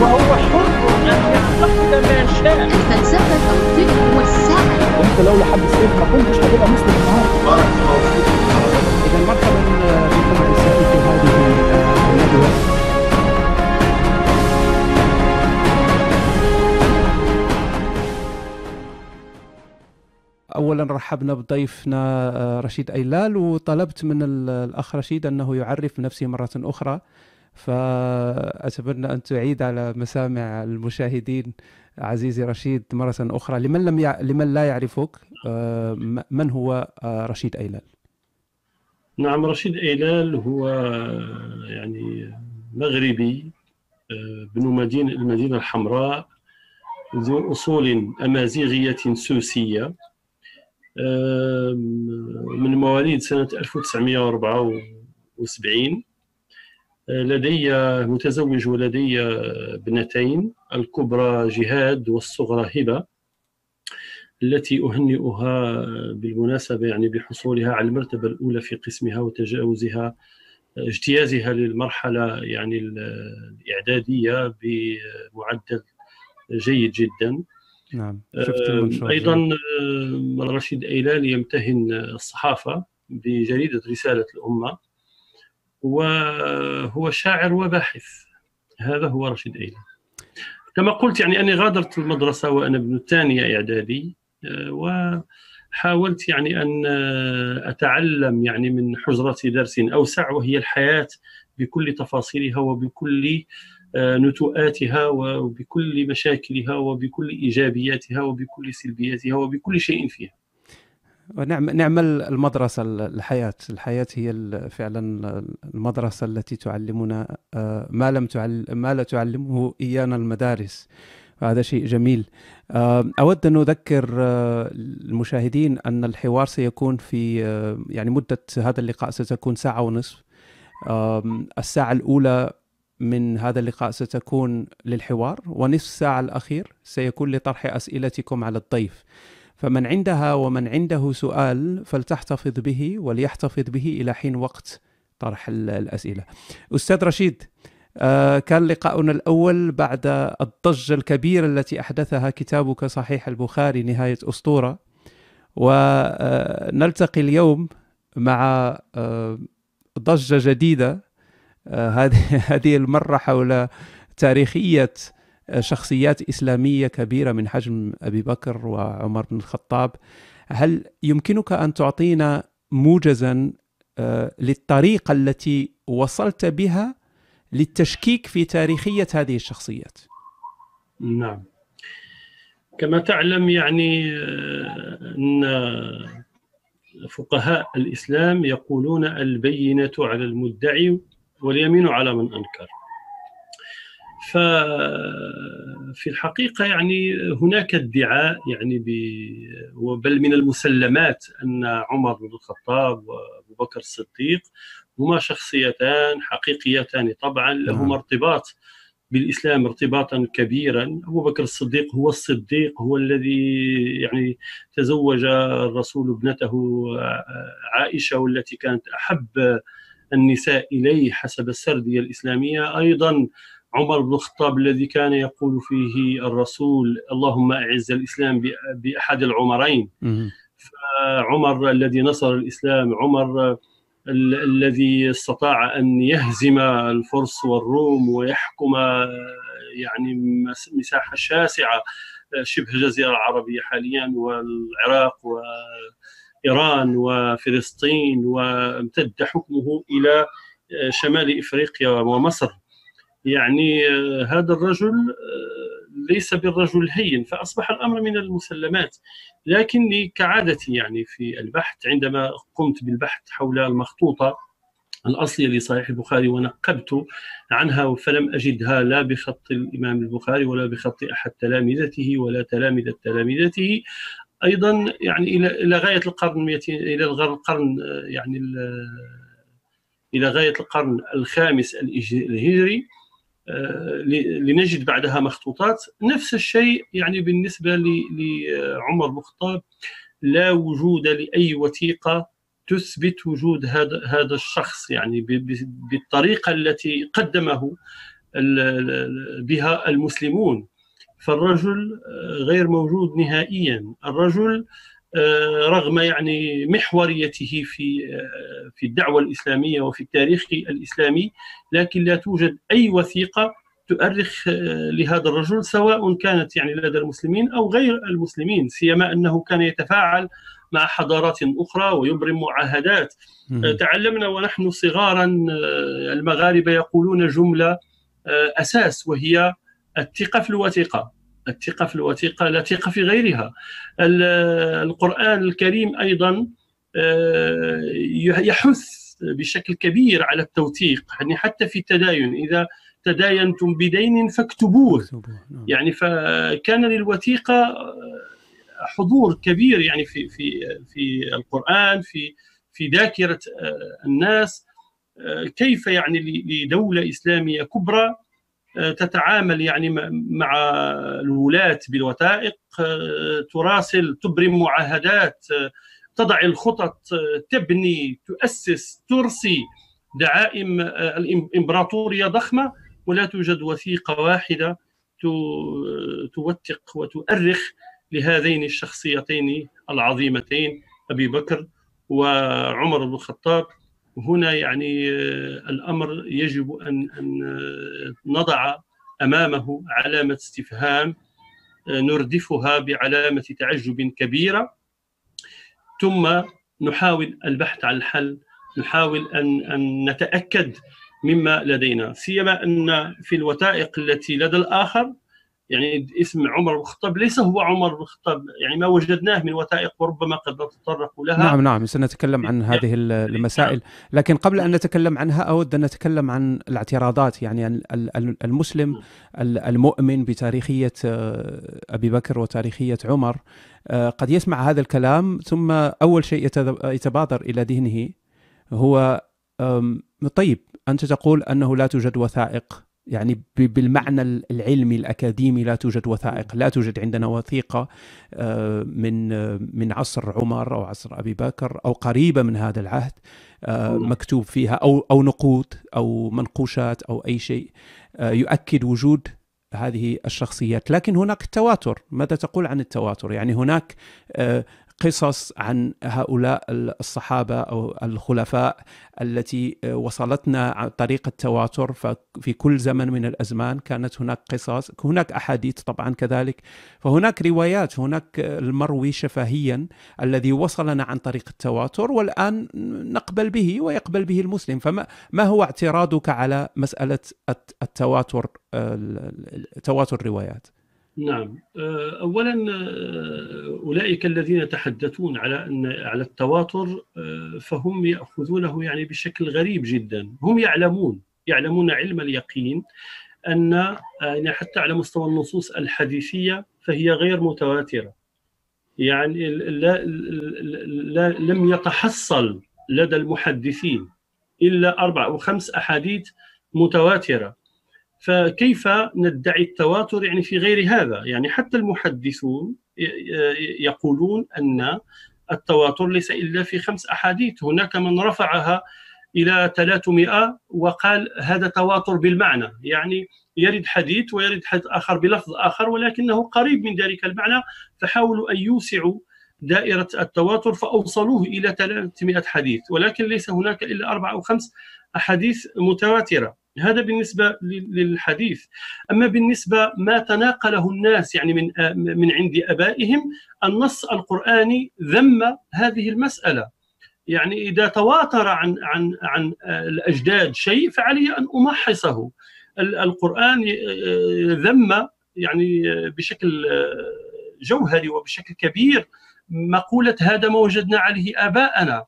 وهو حر أن يعتقد ما شاء. فلسفة الطب والسعي. أنت لولا حد سيف ما كنتش هتبقى مسلم النهارده. إذا مرحبا بكم أعزائي في هذه الندوة. أولا رحبنا بضيفنا رشيد أيلال، وطلبت من الأخ رشيد أنه يعرف نفسه مرة أخرى، فأتمنى أن تعيد على مسامع المشاهدين عزيزي رشيد مرة أخرى لمن لا يعرفك، من هو رشيد أيلال؟ نعم، رشيد أيلال هو يعني مغربي ابن المدينة الحمراء، ذو أصول أمازيغية سوسية، من مواليد سنة 1974. لدي متزوج ولدي ابنتين، الكبرى جهاد والصغرى هبة، التي أهنئها بالمناسبة يعني بحصولها على المرتبة الأولى في قسمها وتجاوزها اجتيازها للمرحلة يعني الإعدادية بمعدل جيد جدا. نعم، شفت أيضا رشيد أيلال يمتهن الصحافة بجريدة رسالة الأمة، وهو شاعر وباحث. هذا هو رشيد أيلال. كما قلت يعني أني غادرت المدرسة وأنا ابن الثانية إعدادي، وحاولت يعني أن أتعلم يعني من حجرة درس أوسع، وهي الحياة بكل تفاصيلها وبكل نتوءاتها وبكل مشاكلها وبكل إيجابياتها وبكل سلبياتها وبكل شيء فيها. نعم، المدرسة الحياة هي فعلا المدرسة التي تعلمنا ما لا تعلمه إيانا المدارس، هذا شيء جميل. أود أن أذكر المشاهدين أن الحوار سيكون في يعني مدة هذا اللقاء ستكون ساعة ونصف. الساعة الأولى من هذا اللقاء ستكون للحوار، ونصف ساعة الأخير سيكون لطرح أسئلتكم على الضيف، فمن عندها ومن عنده سؤال فلتحتفظ به وليحتفظ به إلى حين وقت طرح الأسئلة. أستاذ رشيد، كان لقاؤنا الأول بعد الضجة الكبيرة التي أحدثها كتابك صحيح البخاري نهاية أسطورة، ونلتقي اليوم مع ضجة جديدة، هذه المرة حول تاريخية شخصيات إسلامية كبيرة من حجم أبي بكر وعمر بن الخطاب. هل يمكنك أن تعطينا موجزا للطريقة التي وصلت بها للتشكيك في تاريخية هذه الشخصيات؟ نعم، كما تعلم يعني أن فقهاء الإسلام يقولون البينة على المدعي واليمين على من أنكر. ففي الحقيقة يعني هناك ادعاء يعني بل من المسلمات أن عمر بن الخطاب وأبو بكر الصديق هما شخصيتان حقيقيتان طبعا لهما ارتباط بالإسلام ارتباطا كبيرا. أبو بكر الصديق هو الصديق، هو الذي يعني تزوج الرسول ابنته عائشة، والتي كانت أحب النساء إليه حسب السردية الإسلامية. أيضا عمر بن الخطاب الذي كان يقول فيه الرسول اللهم أعز الإسلام بأحد العمرين، فعمر الذي نصر الإسلام، عمر الذي استطاع أن يهزم الفرس والروم ويحكم يعني مساحة شاسعة شبه الجزيرة العربية حاليا والعراق إيران وفلسطين، وامتد حكمه إلى شمال إفريقيا ومصر. يعني هذا الرجل ليس بالرجل الهين، فأصبح الأمر من المسلمات. لكني كعادتي يعني في البحث، عندما قمت بالبحث حول المخطوطة الأصلية لصحيح البخاري ونقبت عنها، فلم أجدها لا بخط الإمام البخاري ولا بخط أحد تلاميذته ولا تلامذة تلاميذته، ايضا يعني الى غايه القرن الى غايه القرن الخامس الهجري، لنجد بعدها مخطوطات. نفس الشيء يعني بالنسبه لعمر بن الخطاب، لا وجود لاي وثيقه تثبت وجود هذا الشخص يعني بالطريقه التي قدمه بها المسلمون. فالرجل غير موجود نهائيا. الرجل رغم يعني محوريته في الدعوة الإسلامية وفي التاريخ الإسلامي، لكن لا توجد أي وثيقة تؤرخ لهذا الرجل، سواء كانت يعني لدى المسلمين أو غير المسلمين، سيما أنه كان يتفاعل مع حضارات أخرى ويبرم معاهدات. تعلمنا ونحن صغارا المغاربة يقولون جملة أساس، وهي الثقة في الوثيقة، الثقة في الوثيقة لا ثقة في غيرها. القرآن الكريم أيضا يحث بشكل كبير على التوثيق، يعني حتى في التداين، إذا تداينتم بدين فاكتبوه، يعني فكان للوثيقة حضور كبير يعني في القرآن، في ذاكرة الناس. كيف يعني لدولة إسلامية كبرى تتعامل يعني مع الولاة بالوثائق، تراسل، تبرم معاهدات، تضع الخطط، تبني، تؤسس، ترسي دعائم الإمبراطورية ضخمة، ولا توجد وثيقة واحدة توثق وتؤرخ لهذين الشخصيتين العظيمتين أبي بكر وعمر بن الخطاب. هنا يعني الأمر يجب أن نضع أمامه علامة استفهام نردفها بعلامة تعجب كبيرة، ثم نحاول البحث عن الحل، نحاول أن نتأكد مما لدينا، سيما أن في الوثائق التي لدى الآخر يعني اسم عمر بن الخطاب ليس هو عمر بن الخطاب، يعني ما وجدناه من وثائق وربما قد نتطرق لها. نعم سنتكلم عن هذه المسائل، لكن قبل أن نتكلم عنها أود أن نتكلم عن الاعتراضات، يعني المسلم المؤمن بتاريخية أبي بكر وتاريخية عمر قد يسمع هذا الكلام ثم أول شيء يتبادر إلى ذهنه هو طيب أنت تقول أنه لا توجد وثائق، يعني بالمعنى العلمي الأكاديمي لا توجد وثائق، لا توجد عندنا وثيقة من عصر عمر أو عصر أبي بكر أو قريبة من هذا العهد مكتوب فيها أو نقود أو منقوشات أو أي شيء يؤكد وجود هذه الشخصيات. لكن هناك تواتر، ماذا تقول عن التواتر؟ يعني هناك قصص عن هؤلاء الصحابة أو الخلفاء التي وصلتنا عن طريق التواتر، ففي كل زمن من الأزمان كانت هناك قصص، هناك أحاديث طبعا كذلك، فهناك روايات، هناك المروي شفهيا الذي وصلنا عن طريق التواتر والآن نقبل به ويقبل به المسلم. فما هو اعتراضك على مسألة التواتر، تواتر الروايات؟ نعم، أولا أولئك الذين يتحدثون على التواتر فهم يأخذونه يعني بشكل غريب جدا. هم يعلمون علم اليقين أن حتى على مستوى النصوص الحديثية فهي غير متواترة، يعني لم يتحصل لدى المحدثين إلا 4 أو 5 أحاديث متواترة، فكيف ندعي التواتر يعني في غير هذا؟ يعني حتى المحدثون يقولون أن التواتر ليس إلا في 5 أحاديث، هناك من رفعها إلى 300 وقال هذا تواتر بالمعنى، يعني يرد حديث ويرد حديث آخر بلفظ آخر ولكنه قريب من ذلك المعنى، فحاولوا أن يوسعوا دائرة التواتر فأوصلوه إلى 300 حديث، ولكن ليس هناك إلا 4 أو 5 أحاديث متواترة. هذا بالنسبة للحديث. أما بالنسبة ما تناقله الناس يعني من عند آبائهم، النص القرآني ذم هذه المسألة، يعني إذا تواتر عن الأجداد شيء فعلي أن أمحصه. القرآن ذم يعني بشكل جوهري وبشكل كبير مقولة هذا ما وجدنا عليه آباءنا،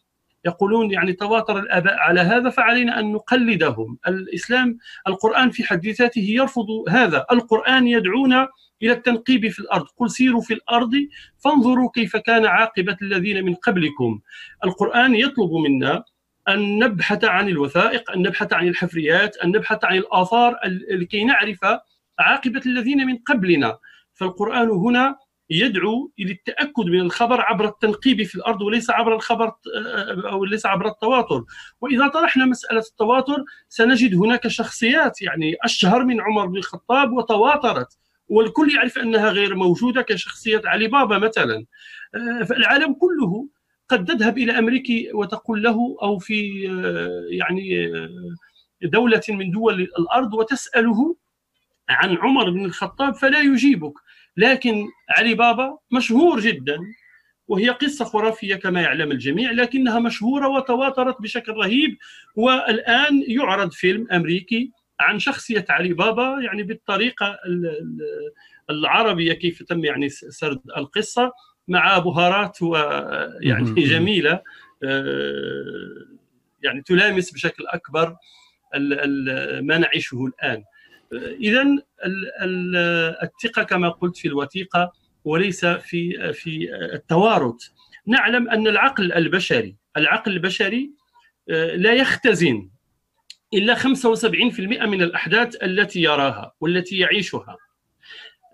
يقولون يعني تواتر الآباء على هذا فعلينا أن نقلدهم. الإسلام، القرآن في حد ذاته يرفض هذا، القرآن يدعونا إلى التنقيب في الأرض، قل سيروا في الأرض فانظروا كيف كان عاقبة الذين من قبلكم. القرآن يطلب منا أن نبحث عن الوثائق، أن نبحث عن الحفريات، أن نبحث عن الآثار لكي نعرف عاقبة الذين من قبلنا. فالقرآن هنا يدعو إلى التأكد من الخبر عبر التنقيب في الأرض وليس عبر الخبر أو ليس عبر التواتر. وإذا طرحنا مسألة التواتر سنجد هناك شخصيات يعني أشهر من عمر بن الخطاب وتواترت والكل يعرف أنها غير موجودة كشخصية علي بابا مثلا. فالعالم كله قد تذهب إلى أمريكي وتقول له أو في يعني دولة من دول الأرض وتسأله عن عمر بن الخطاب فلا يجيبك، لكن علي بابا مشهور جدا وهي قصة خرافية كما يعلم الجميع لكنها مشهورة وتواترت بشكل رهيب. والآن يعرض فيلم أمريكي عن شخصية علي بابا يعني بالطريقة العربية كيف تم يعني سرد القصة مع بهارات ويعني جميلة يعني تلامس بشكل أكبر ما نعيشه الآن. إذن الثقة كما قلت في الوثيقة وليس في التوارث. نعلم أن العقل البشري لا يختزن إلا 75% من الأحداث التي يراها والتي يعيشها،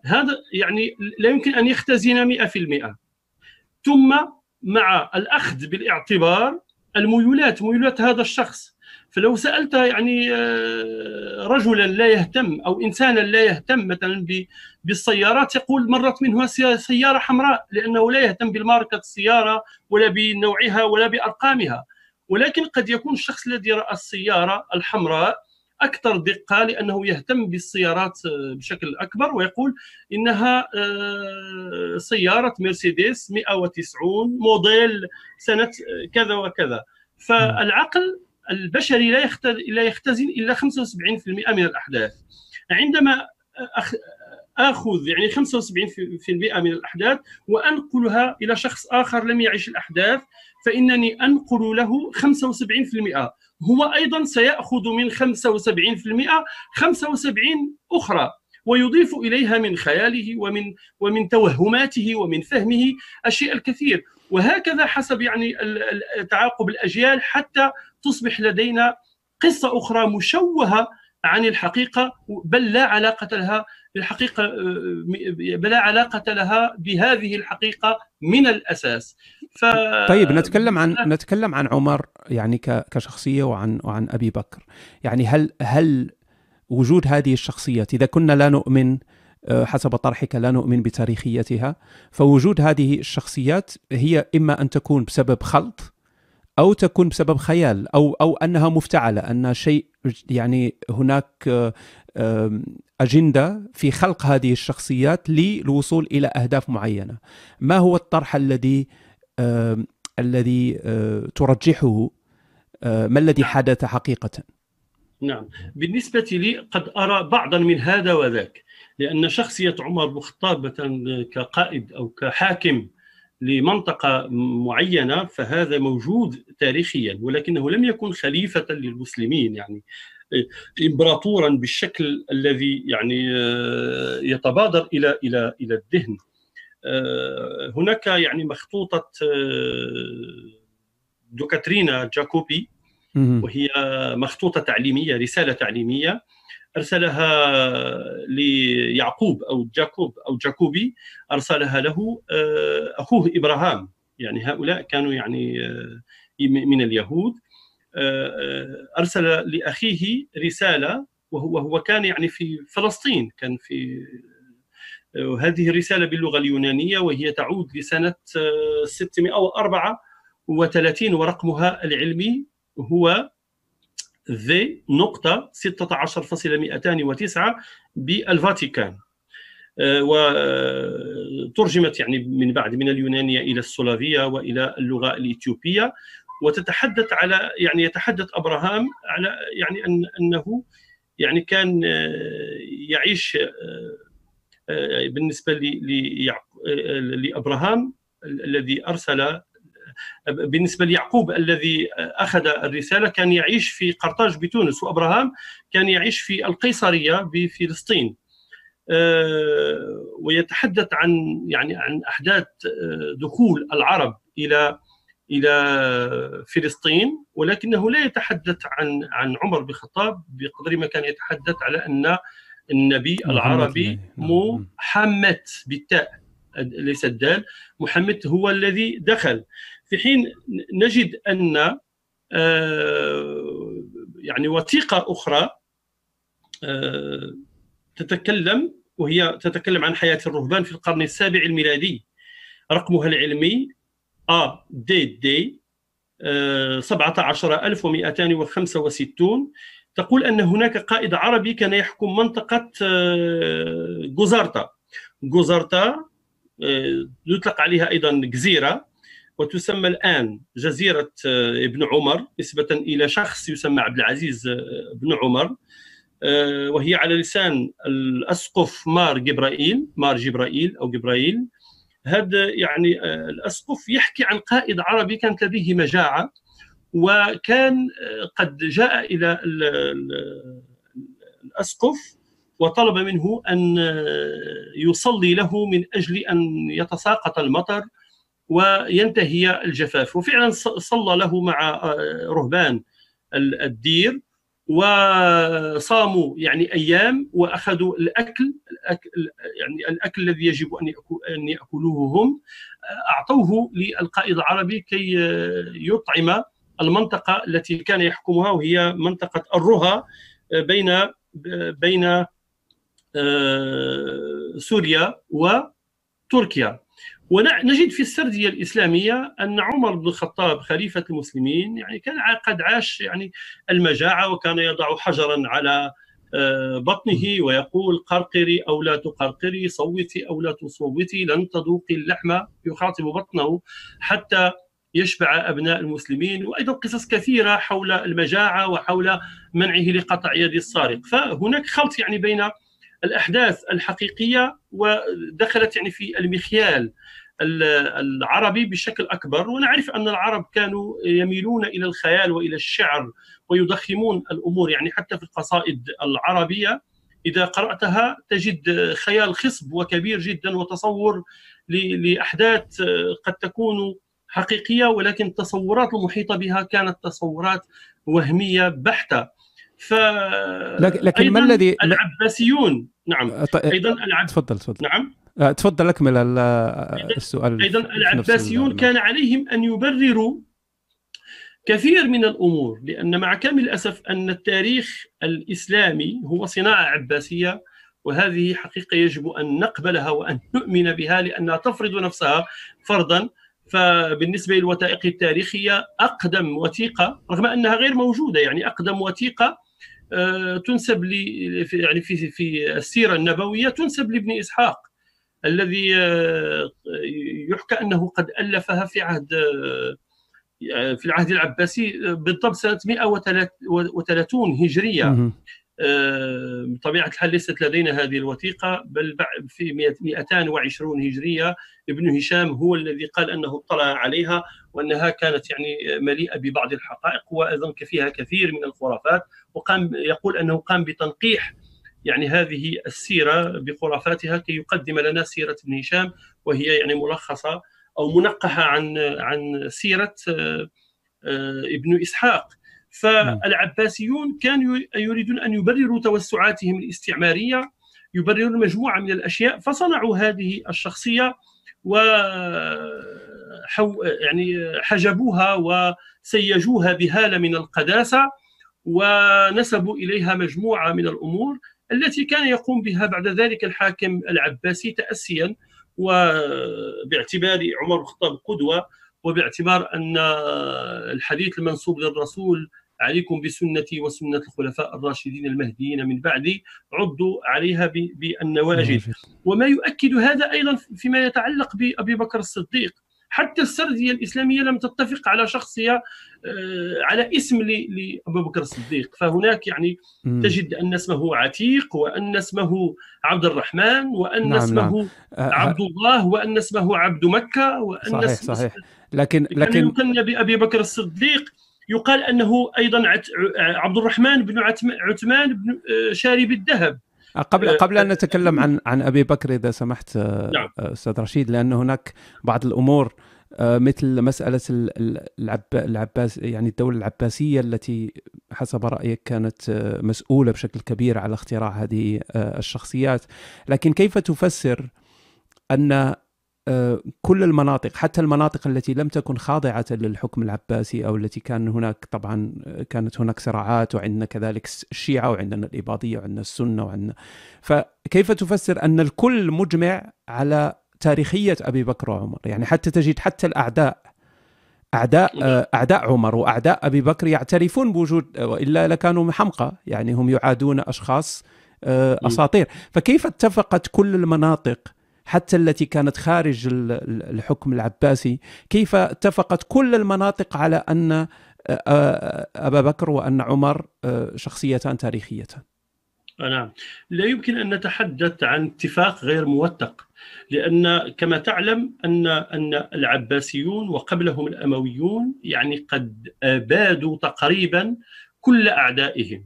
هذا يعني لا يمكن أن يختزن 100%. ثم مع الأخذ بالاعتبار ميولات هذا الشخص، فلو سألت يعني رجلا لا يهتم أو إنسانا لا يهتم مثلا بالسيارات يقول مرت منه سيارة حمراء لأنه لا يهتم بالماركة السيارة ولا بنوعها ولا بأرقامها. ولكن قد يكون الشخص الذي رأى السيارة الحمراء أكثر دقة لأنه يهتم بالسيارات بشكل أكبر ويقول إنها سيارة مرسيدس 190 موديل سنة كذا وكذا. فالعقل البشري لا يختزن إلا 75% من الأحداث. عندما آخذ يعني 75% من الأحداث وأنقلها إلى شخص آخر لم يعيش الأحداث فإنني أنقل له 75%، هو أيضا سيأخذ من 75% أخرى ويضيف إليها من خياله ومن توهماته ومن فهمه أشياء الكثير، وهكذا حسب يعني تعاقب الأجيال حتى تصبح لدينا قصة أخرى مشوهة عن الحقيقة بل لا علاقة لها بالحقيقة، بلا علاقة لها بهذه الحقيقة من الأساس. طيب نتكلم عن عمر يعني كشخصية وعن أبي بكر، يعني هل وجود هذه الشخصية، إذا كنا لا نؤمن حسب طرحك لا نؤمن بتاريخيتها، فوجود هذه الشخصيات هي إما أن تكون بسبب خلط أو تكون بسبب خيال أو أنها مفتعلة، أن شيء يعني هناك أجندة في خلق هذه الشخصيات للوصول إلى أهداف معينة. ما هو الطرح الذي ترجحه؟ ما الذي حدث حقيقة؟ نعم، بالنسبة لي قد أرى بعضا من هذا وذاك، لأن شخصية عمر بن الخطاب مثلا كقائد أو كحاكم لمنطقة معينة فهذا موجود تاريخيا، ولكنه لم يكن خليفة للمسلمين يعني إمبراطورا بالشكل الذي يعني يتبادر إلى الذهن. هناك يعني مخطوطة دوكاترينا جاكوبي وهي مخطوطة تعليمية، رسالة تعليمية أرسلها ليعقوب أو جاكوب أو جاكوبي، أرسلها له أخوه إبراهام. يعني هؤلاء كانوا يعني من اليهود. أرسل لأخيه رسالة وهو كان يعني في فلسطين، كان في هذه الرسالة باللغة اليونانية وهي تعود لسنة 634 ورقمها العلمي هو V.16.209 بالفاتيكان، وترجمت يعني من بعد من اليونانية إلى السلافية وإلى اللغة الإثيوبية. وتتحدث على يعني يتحدث أبراهام على يعني أنه يعني كان يعيش بالنسبة لأبراهام الذي أرسل، بالنسبة ليعقوب الذي أخذ الرسالة كان يعيش في قرطاج بتونس، وأبراهام كان يعيش في القيصرية بفلسطين. ويتحدث عن يعني عن أحداث دخول العرب إلى فلسطين، ولكنه لا يتحدث عن عمر بن الخطاب بقدر ما كان يتحدث على أن النبي العربي محمد بالتاء ليس الدال، محمد هو الذي دخل، في حين نجد أن يعني وثيقة أخرى تتكلم، وهي تتكلم عن حياة الرهبان في القرن السابع الميلادي، رقمها العلمي ADD 17265، تقول أن هناك قائد عربي كان يحكم منطقة جزرتا يطلق عليها أيضا جزيرة، وتسمى الآن جزيرة ابن عمر نسبة إلى شخص يسمى عبد العزيز بن عمر، وهي على لسان الأسقف مار جبرائيل. هذا يعني الأسقف يحكي عن قائد عربي كانت لديه مجاعة، وكان قد جاء إلى الأسقف وطلب منه أن يصلي له من أجل أن يتساقط المطر وينتهي الجفاف، وفعلا صلى له مع رهبان الدير، وصاموا يعني أيام وأخذوا الأكل الذي يجب أن يأكلوه هم، أعطوه للقائد العربي كي يطعم المنطقة التي كان يحكمها، وهي منطقة الرها بين سوريا وتركيا. ونجد في السردية الإسلامية أن عمر بن الخطاب خليفة المسلمين يعني كان قد عاش يعني المجاعة، وكان يضع حجرا على بطنه ويقول قرقري أو لا تقرقري، صوتي أو لا تصوتي، لن تذوقي اللحمة، يخاطب بطنه حتى يشبع أبناء المسلمين، وأيضا قصص كثيرة حول المجاعة وحول منعه لقطع يد السارق. فهناك خلط يعني بين الأحداث الحقيقية ودخلت يعني في المخيال العربي بشكل أكبر. ونعرف أن العرب كانوا يميلون إلى الخيال وإلى الشعر ويضخمون الأمور، يعني حتى في القصائد العربية إذا قرأتها تجد خيال خصب وكبير جدا، وتصور لأحداث قد تكون حقيقية، ولكن التصورات المحيطة بها كانت تصورات وهمية بحتة. لكن ما الذي العباسيون تفضل اكمل السؤال. ايضا العباسيون كان عليهم ان يبرروا كثير من الامور، لان مع كامل الاسف ان التاريخ الاسلامي هو صناعه عباسيه، وهذه حقيقه يجب ان نقبلها وان نؤمن بها لانها تفرض نفسها فرضا. فبالنسبة للوثائق التاريخية أقدم وثيقة، رغم أنها غير موجودة، يعني أقدم وثيقة تنسب يعني في السيرة النبوية تنسب لابن إسحاق، الذي يحكى أنه قد ألفها في العهد العباسي بالضبط سنة 133 هجرية. بطبيعة الحال ليست لدينا هذه الوثيقة، بل في 220 هجرية ابن هشام هو الذي قال أنه اطلع عليها، وأنها كانت يعني مليئة ببعض الحقائق، وأيضا فيها كثير من الخرافات، وقام يقول أنه قام بتنقيح يعني هذه السيرة بخرافاتها كي يقدم لنا سيرة ابن هشام، وهي يعني ملخصة أو منقحة عن سيرة ابن إسحاق. فالعباسيون كانوا يريدون أن يبرروا توسعاتهم الاستعمارية، يبررون مجموعة من الأشياء، فصنعوا هذه الشخصية يعني حجبوها وسيجوها بهالة من القداسة، ونسبوا إليها مجموعة من الأمور التي كان يقوم بها بعد ذلك الحاكم العباسي تأسيا، وباعتبار عمر بن الخطاب قدوة، وباعتبار أن الحديث المنسوب للرسول عليكم بسنتي وسنة الخلفاء الراشدين المهديين من بعدي عضوا عليها بالنواجذ. وما يؤكد هذا أيضا فيما يتعلق بأبي بكر الصديق، حتى السردية الإسلامية لم تتفق على شخصية على اسم لأبي بكر الصديق، فهناك يعني تجد أن اسمه عتيق، وأن اسمه عبد الرحمن، وأن اسمه عبد الله، وأن اسمه عبد مكة، وأن صحيح. لكن يكنى بأبي بكر الصديق، يقال أنه أيضا عبد الرحمن بن عثمان بن شارب الذهب. قبل أن نتكلم عن أبي بكر إذا سمحت أستاذ رشيد، لأن هناك بعض الأمور مثل مسألة العباس، يعني الدولة العباسية التي حسب رأيك كانت مسؤولة بشكل كبير على اختراع هذه الشخصيات، لكن كيف تفسر أن كل المناطق، حتى المناطق التي لم تكن خاضعة للحكم العباسي أو التي كان هناك، طبعا كانت هناك صراعات، وعندنا كذلك الشيعة وعندنا الإباضية وعندنا السنة وعندنا، فكيف تفسر أن الكل مجمع على تاريخية أبي بكر وعمر؟ يعني حتى تجد حتى الأعداء، أعداء عمر وأعداء أبي بكر يعترفون بوجود، وإلا لكانوا حمقى، يعني هم يعادون أشخاص أساطير. فكيف اتفقت كل المناطق حتى التي كانت خارج الحكم العباسي، كيف اتفقت كل المناطق على أن أبا بكر وأن عمر شخصيتان تاريخيتان؟ نعم، لا يمكن أن نتحدث عن اتفاق غير موثق، لأن كما تعلم أن العباسيون وقبلهم الأمويون يعني قد أبادوا تقريبا كل أعدائهم،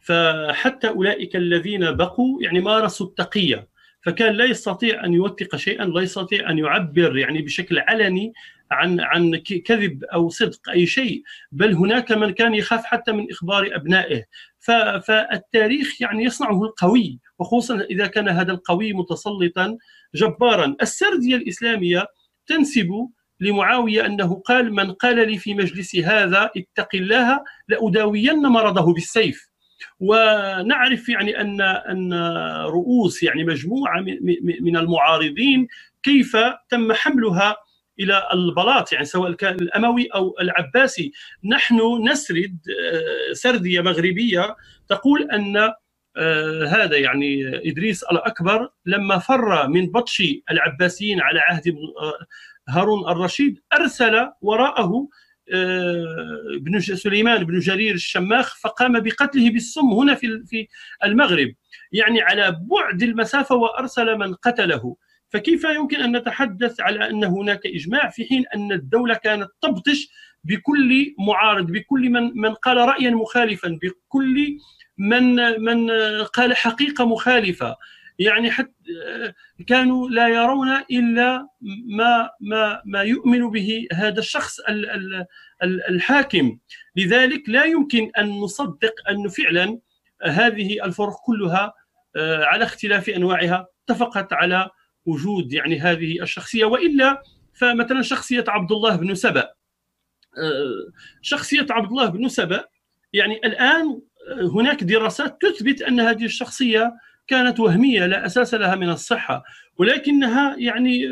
فحتى أولئك الذين بقوا يعني مارسوا التقية، فكان لا يستطيع أن يوثق شيئا، لا يستطيع أن يعبر يعني بشكل علني عن كذب أو صدق أي شيء، بل هناك من كان يخاف حتى من إخبار أبنائه. فالتاريخ يعني يصنعه القوي، وخصوصا إذا كان هذا القوي متسلطا جبارا. السردية الإسلامية تنسب لمعاوية أنه قال: من قال لي في مجلس هذا اتق الله لأداوين مرضه بالسيف. ونعرف يعني أن رؤوس يعني مجموعة من المعارضين كيف تم حملها إلى البلاط، يعني سواء كان الأموي أو العباسي. نحن نسرد سردية مغربية تقول أن هذا يعني إدريس الأكبر لما فر من بطش العباسيين على عهد هارون الرشيد أرسل وراءه سليمان بن جرير الشماخ، فقام بقتله بالسم هنا في المغرب، يعني على بعد المسافة، وأرسل من قتله. فكيف يمكن أن نتحدث على أن هناك إجماع في حين أن الدولة كانت تبطش بكل معارض، بكل من قال رأيا مخالفا، بكل من قال حقيقة مخالفة؟ يعني حتى كانوا لا يرون إلا ما يؤمن به هذا الشخص الحاكم. لذلك لا يمكن أن نصدق أن فعلا هذه الفرق كلها على اختلاف أنواعها اتفقت على وجود يعني هذه الشخصية. وإلا فمثلا شخصية عبد الله بن سبأ، يعني الآن هناك دراسات تثبت أن هذه الشخصية كانت وهمية لا أساس لها من الصحة، ولكنها يعني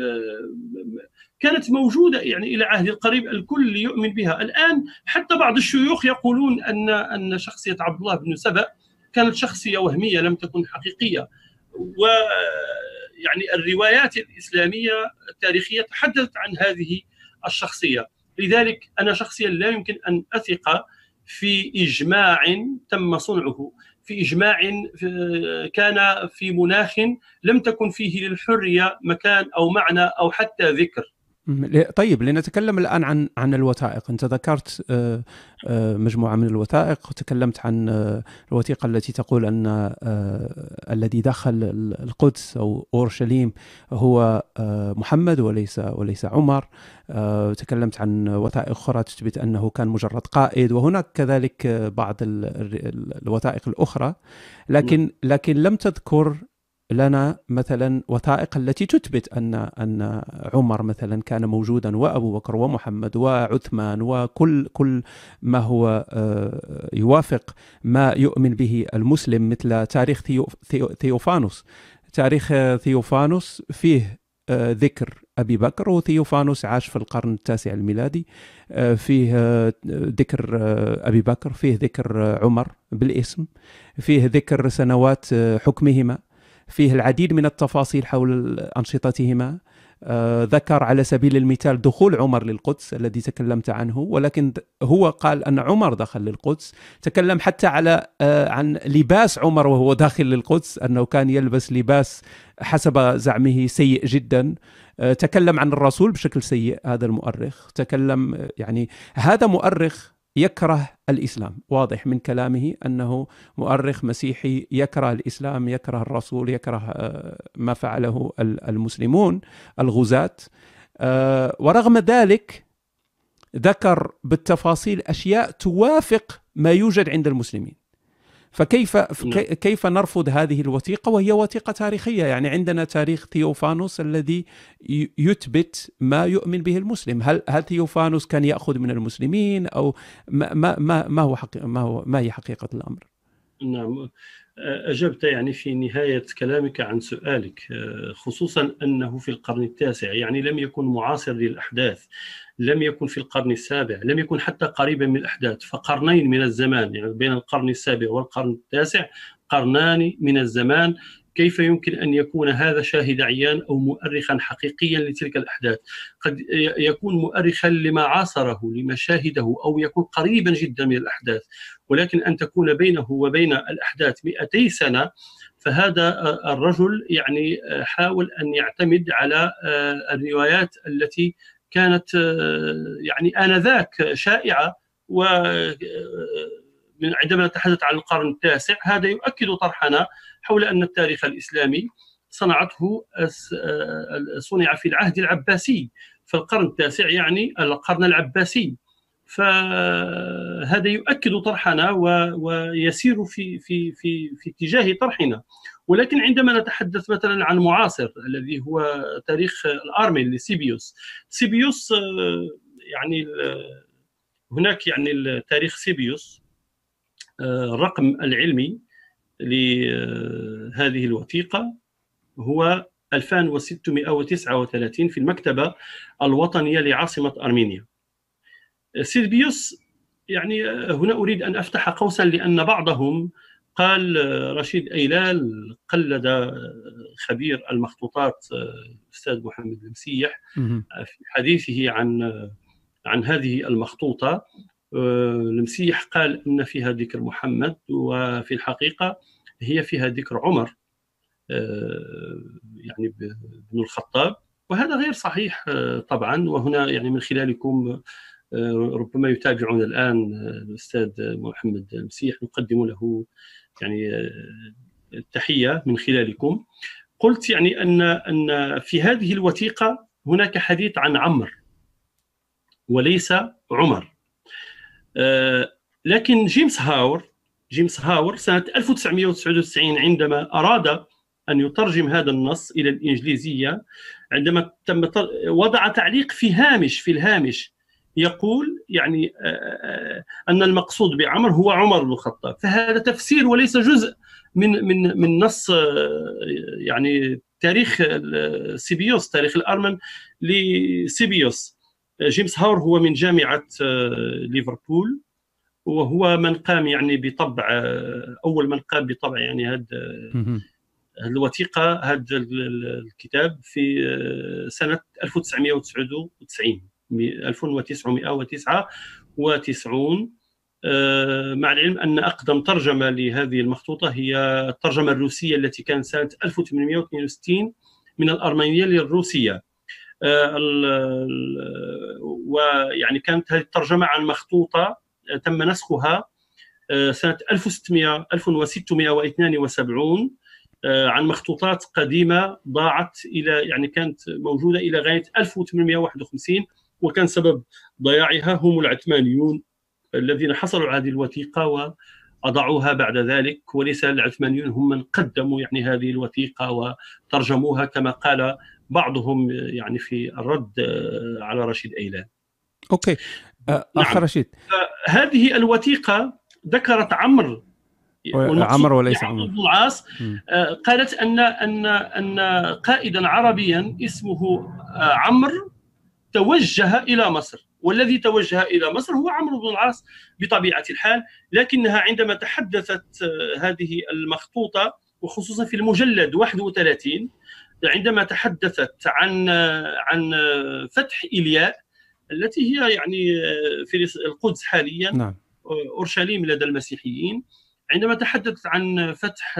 كانت موجودة يعني إلى عهد القريب الكل يؤمن بها. الآن حتى بعض الشيوخ يقولون أن شخصية عبد الله بن سبأ كانت شخصية وهمية لم تكن حقيقية. و يعني الروايات الإسلامية التاريخية تحدثت عن هذه الشخصية. لذلك أنا شخصيا لا يمكن أن أثق في إجماع تم صنعه، في إجماع كان في مناخ لم تكن فيه للحرية مكان أو معنى أو حتى ذكر. طيب، لنتكلم الآن عن الوثائق. أنت ذكرت مجموعة من الوثائق، وتكلمت عن الوثيقة التي تقول أن الذي دخل القدس أو أورشليم هو محمد وليس عمر. تكلمت عن وثائق أخرى تثبت أنه كان مجرد قائد، وهناك كذلك بعض الوثائق الأخرى، لكن لم تذكر لنا مثلا وثائق التي تثبت أن عمر مثلا كان موجودا، وأبو بكر ومحمد وعثمان وكل ما هو يوافق ما يؤمن به المسلم، مثل تاريخ ثيوفانوس. تاريخ ثيوفانوس فيه ذكر أبي بكر، وثيوفانوس عاش في القرن التاسع الميلادي، فيه ذكر أبي بكر، فيه ذكر عمر بالاسم، فيه ذكر سنوات حكمهما، فيه العديد من التفاصيل حول أنشطتهما. ذكر على سبيل المثال دخول عمر للقدس الذي تكلمت عنه، ولكن هو قال أن عمر دخل للقدس. تكلم حتى على عن لباس عمر وهو داخل للقدس، أنه كان يلبس لباس حسب زعمه سيء جدا. تكلم عن الرسول بشكل سيء هذا المؤرخ. تكلم، يعني هذا مؤرخ يكره الإسلام، واضح من كلامه أنه مؤرخ مسيحي يكره الإسلام، يكره الرسول، يكره ما فعله المسلمون الغزاة. ورغم ذلك ذكر بالتفاصيل أشياء توافق ما يوجد عند المسلمين. فكيف نرفض هذه الوثيقة وهي وثيقة تاريخية؟ يعني عندنا تاريخ ثيوفانوس الذي يثبت ما يؤمن به المسلم. هل ثيوفانوس كان يأخذ من المسلمين أو ما هي حقيقة الأمر؟ نعم، أجبت يعني في نهاية كلامك عن سؤالك، خصوصا أنه في القرن التاسع يعني لم يكن معاصر للأحداث، لم يكن في القرن السابع، لم يكن حتى قريبا من الأحداث، فقرنين من الزمان يعني بين القرن السابع والقرن التاسع قرنان من الزمان. كيف يمكن أن يكون هذا شاهد عيان أو مؤرخا حقيقيا لتلك الأحداث؟ قد يكون مؤرخا لما عاصره، لما شاهده، أو يكون قريبا جدا من الأحداث، ولكن أن تكون بينه وبين الأحداث 200 سنة، فهذا الرجل يعني حاول أن يعتمد على الروايات التي كانت يعني آنذاك شائعة. و عندما نتحدث عن القرن التاسع هذا يؤكد طرحنا حول أن التاريخ الإسلامي صنع في العهد العباسي، فالقرن التاسع يعني القرن العباسي، فهذا يؤكد طرحنا ويسير في اتجاه طرحنا. ولكن عندما نتحدث مثلا عن معاصر الذي هو تاريخ الأرمن لسيبيوس، سيبيوس يعني هناك يعني تاريخ سيبيوس الرقم العلمي لهذه الوثيقة هو 2639 في المكتبة الوطنية لعاصمة أرمينيا. سيبيوس يعني هنا أريد أن أفتح قوسا لأن بعضهم قال رشيد أيلال قلد خبير المخطوطات الأستاذ محمد المسيح في حديثه عن هذه المخطوطة. المسيح قال أن فيها ذكر محمد، وفي الحقيقة هي فيها ذكر عمر يعني بن الخطاب، وهذا غير صحيح طبعا. وهنا يعني من خلالكم ربما يتابعنا الآن الأستاذ محمد المسيح، نقدم له يعني التحية من خلالكم. قلت يعني أن في هذه الوثيقة هناك حديث عن عمر وليس عمر. لكن جيمس هاور سنة 1999 عندما أراد أن يترجم هذا النص إلى الإنجليزية، عندما وضع تعليق في الهامش يقول يعني أن المقصود بعمر هو عمر بن الخطاب، فهذا تفسير وليس جزء من نص يعني تاريخ سيبيوس، تاريخ الأرمن لسيبيوس. جيمس هاور هو من جامعة ليفربول، وهو من قام يعني بطبع، أول من قام بطبع يعني هذا الوثيقة، هذا الكتاب في سنة 1999 مع العلم أن أقدم ترجمة لهذه المخطوطة هي الترجمة الروسية التي كانت سنة 1862 من الأرمينية للروسية. ويعني كانت هذه الترجمة عن مخطوطة تم نسخها سنة 1672 عن مخطوطات قديمة ضاعت إلى يعني كانت موجودة إلى غاية 1851، وكان سبب ضياعها هم العثمانيون الذين حصلوا على هذه الوثيقة وأضعوها بعد ذلك، وليس العثمانيون هم من قدموا يعني هذه الوثيقة وترجموها كما قال بعضهم يعني في الرد على رشيد أيلان. أوكي، أخ رشيد، هذه الوثيقة ذكرت عمر وليس عمرو بن العاص. قالت أن قائدا عربيا اسمه عمرو توجه إلى مصر، والذي توجه إلى مصر هو عمرو بن العاص بطبيعة الحال. لكنها عندما تحدثت هذه المخطوطة، وخصوصا في المجلد 31، عندما تحدثت عن فتح إلياء التي هي يعني في القدس حاليا، نعم، أورشليم لدى المسيحيين، عندما تحدثت عن فتح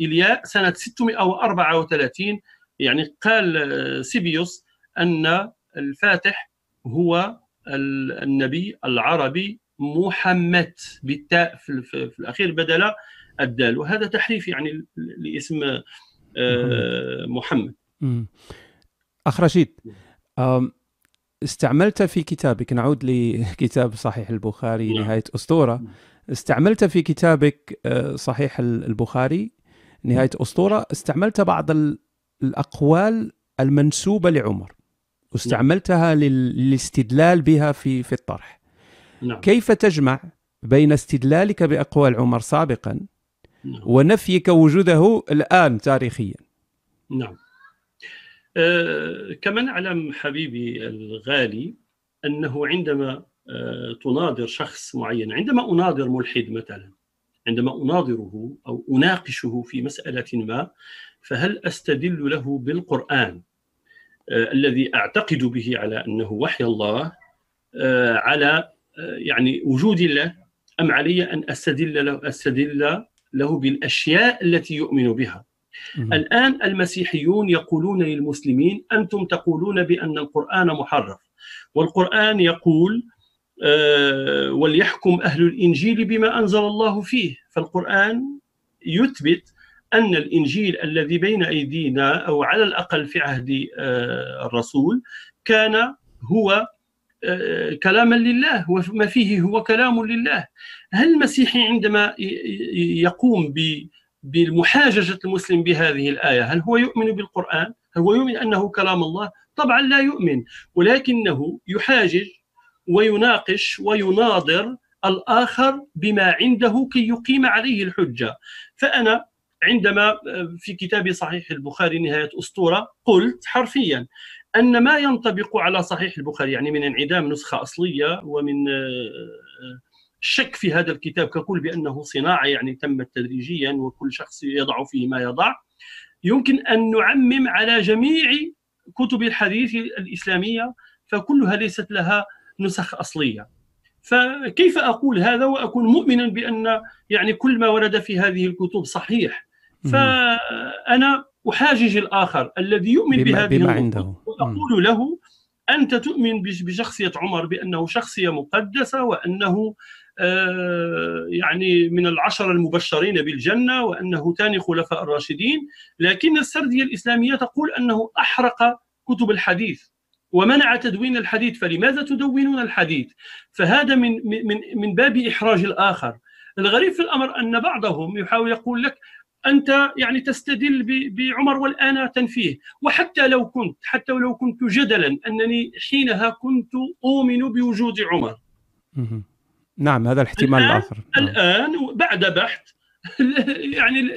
إلياء سنة 634 يعني قال سيبيوس أن الفاتح هو النبي العربي محمد بالتاء في الأخير بدل الدال، وهذا تحريف يعني لاسم محمد. أخ رشيد، استعملت في كتابك، نعود لكتاب صحيح البخاري نهاية أسطورة، استعملت في كتابك صحيح البخاري نهاية أسطورة، استعملت بعض الأقوال المنسوبة لعمر واستعملتها للاستدلال بها في الطرح. كيف تجمع بين استدلالك بأقوال عمر سابقا ونفيك وجوده الآن تاريخيا؟ نعم، كما نعلم حبيبي الغالي أنه عندما تناظر شخص معين، عندما أناظر ملحد مثلا، عندما أناظره أو أناقشه في مسألة ما، فهل أستدل له بالقرآن الذي أعتقد به على أنه وحي الله، على يعني وجود الله، أم علي أن أستدل له بالأشياء التي يؤمن بها؟ الآن المسيحيون يقولون للمسلمين أنتم تقولون بأن القرآن محرف، والقرآن يقول وليحكم أهل الإنجيل بما أنزل الله فيه، فالقرآن يثبت أن الإنجيل الذي بين أيدينا أو على الأقل في عهد الرسول كان هو كلاما لله، وما فيه هو كلام لله. هل المسيحي عندما يقوم بمحاججة المسلم بهذه الآية هل هو يؤمن بالقرآن؟ هل هو يؤمن أنه كلام الله؟ طبعا لا يؤمن، ولكنه يحاجج ويناقش ويناظر الآخر بما عنده كي يقيم عليه الحجة. فأنا عندما في كتابي صحيح البخاري نهاية أسطورة قلت حرفيا أن ما ينطبق على صحيح البخاري، يعني من انعدام نسخة أصلية ومن شك في هذا الكتاب كقول بأنه صناعة يعني تمت تدريجيا وكل شخص يضع فيه ما يضع، يمكن أن نعمم على جميع كتب الحديث الإسلامية، فكلها ليست لها نسخ أصلية. فكيف أقول هذا وأكون مؤمنا بأن يعني كل ما ورد في هذه الكتب صحيح؟ فأنا أحاجج الآخر الذي يؤمن بهذه الكتب وأقول له أنت تؤمن بشخصية عمر بأنه شخصية مقدسة، وأنه يعني من العشرة المبشرين بالجنة، وأنه ثاني خلفاء الراشدين، لكن السردية الإسلامية تقول أنه أحرق كتب الحديث ومنع تدوين الحديث، فلماذا تدونون الحديث؟ فهذا من باب إحراج الآخر. الغريب في الأمر أن بعضهم يحاول يقول لك أنت يعني تستدل بعمر والآن تنفيه، وحتى لو كنت جدلا أنني حينها كنت أؤمن بوجود عمر. نعم، هذا الاحتمال الآخر. الآن بعد بحث يعني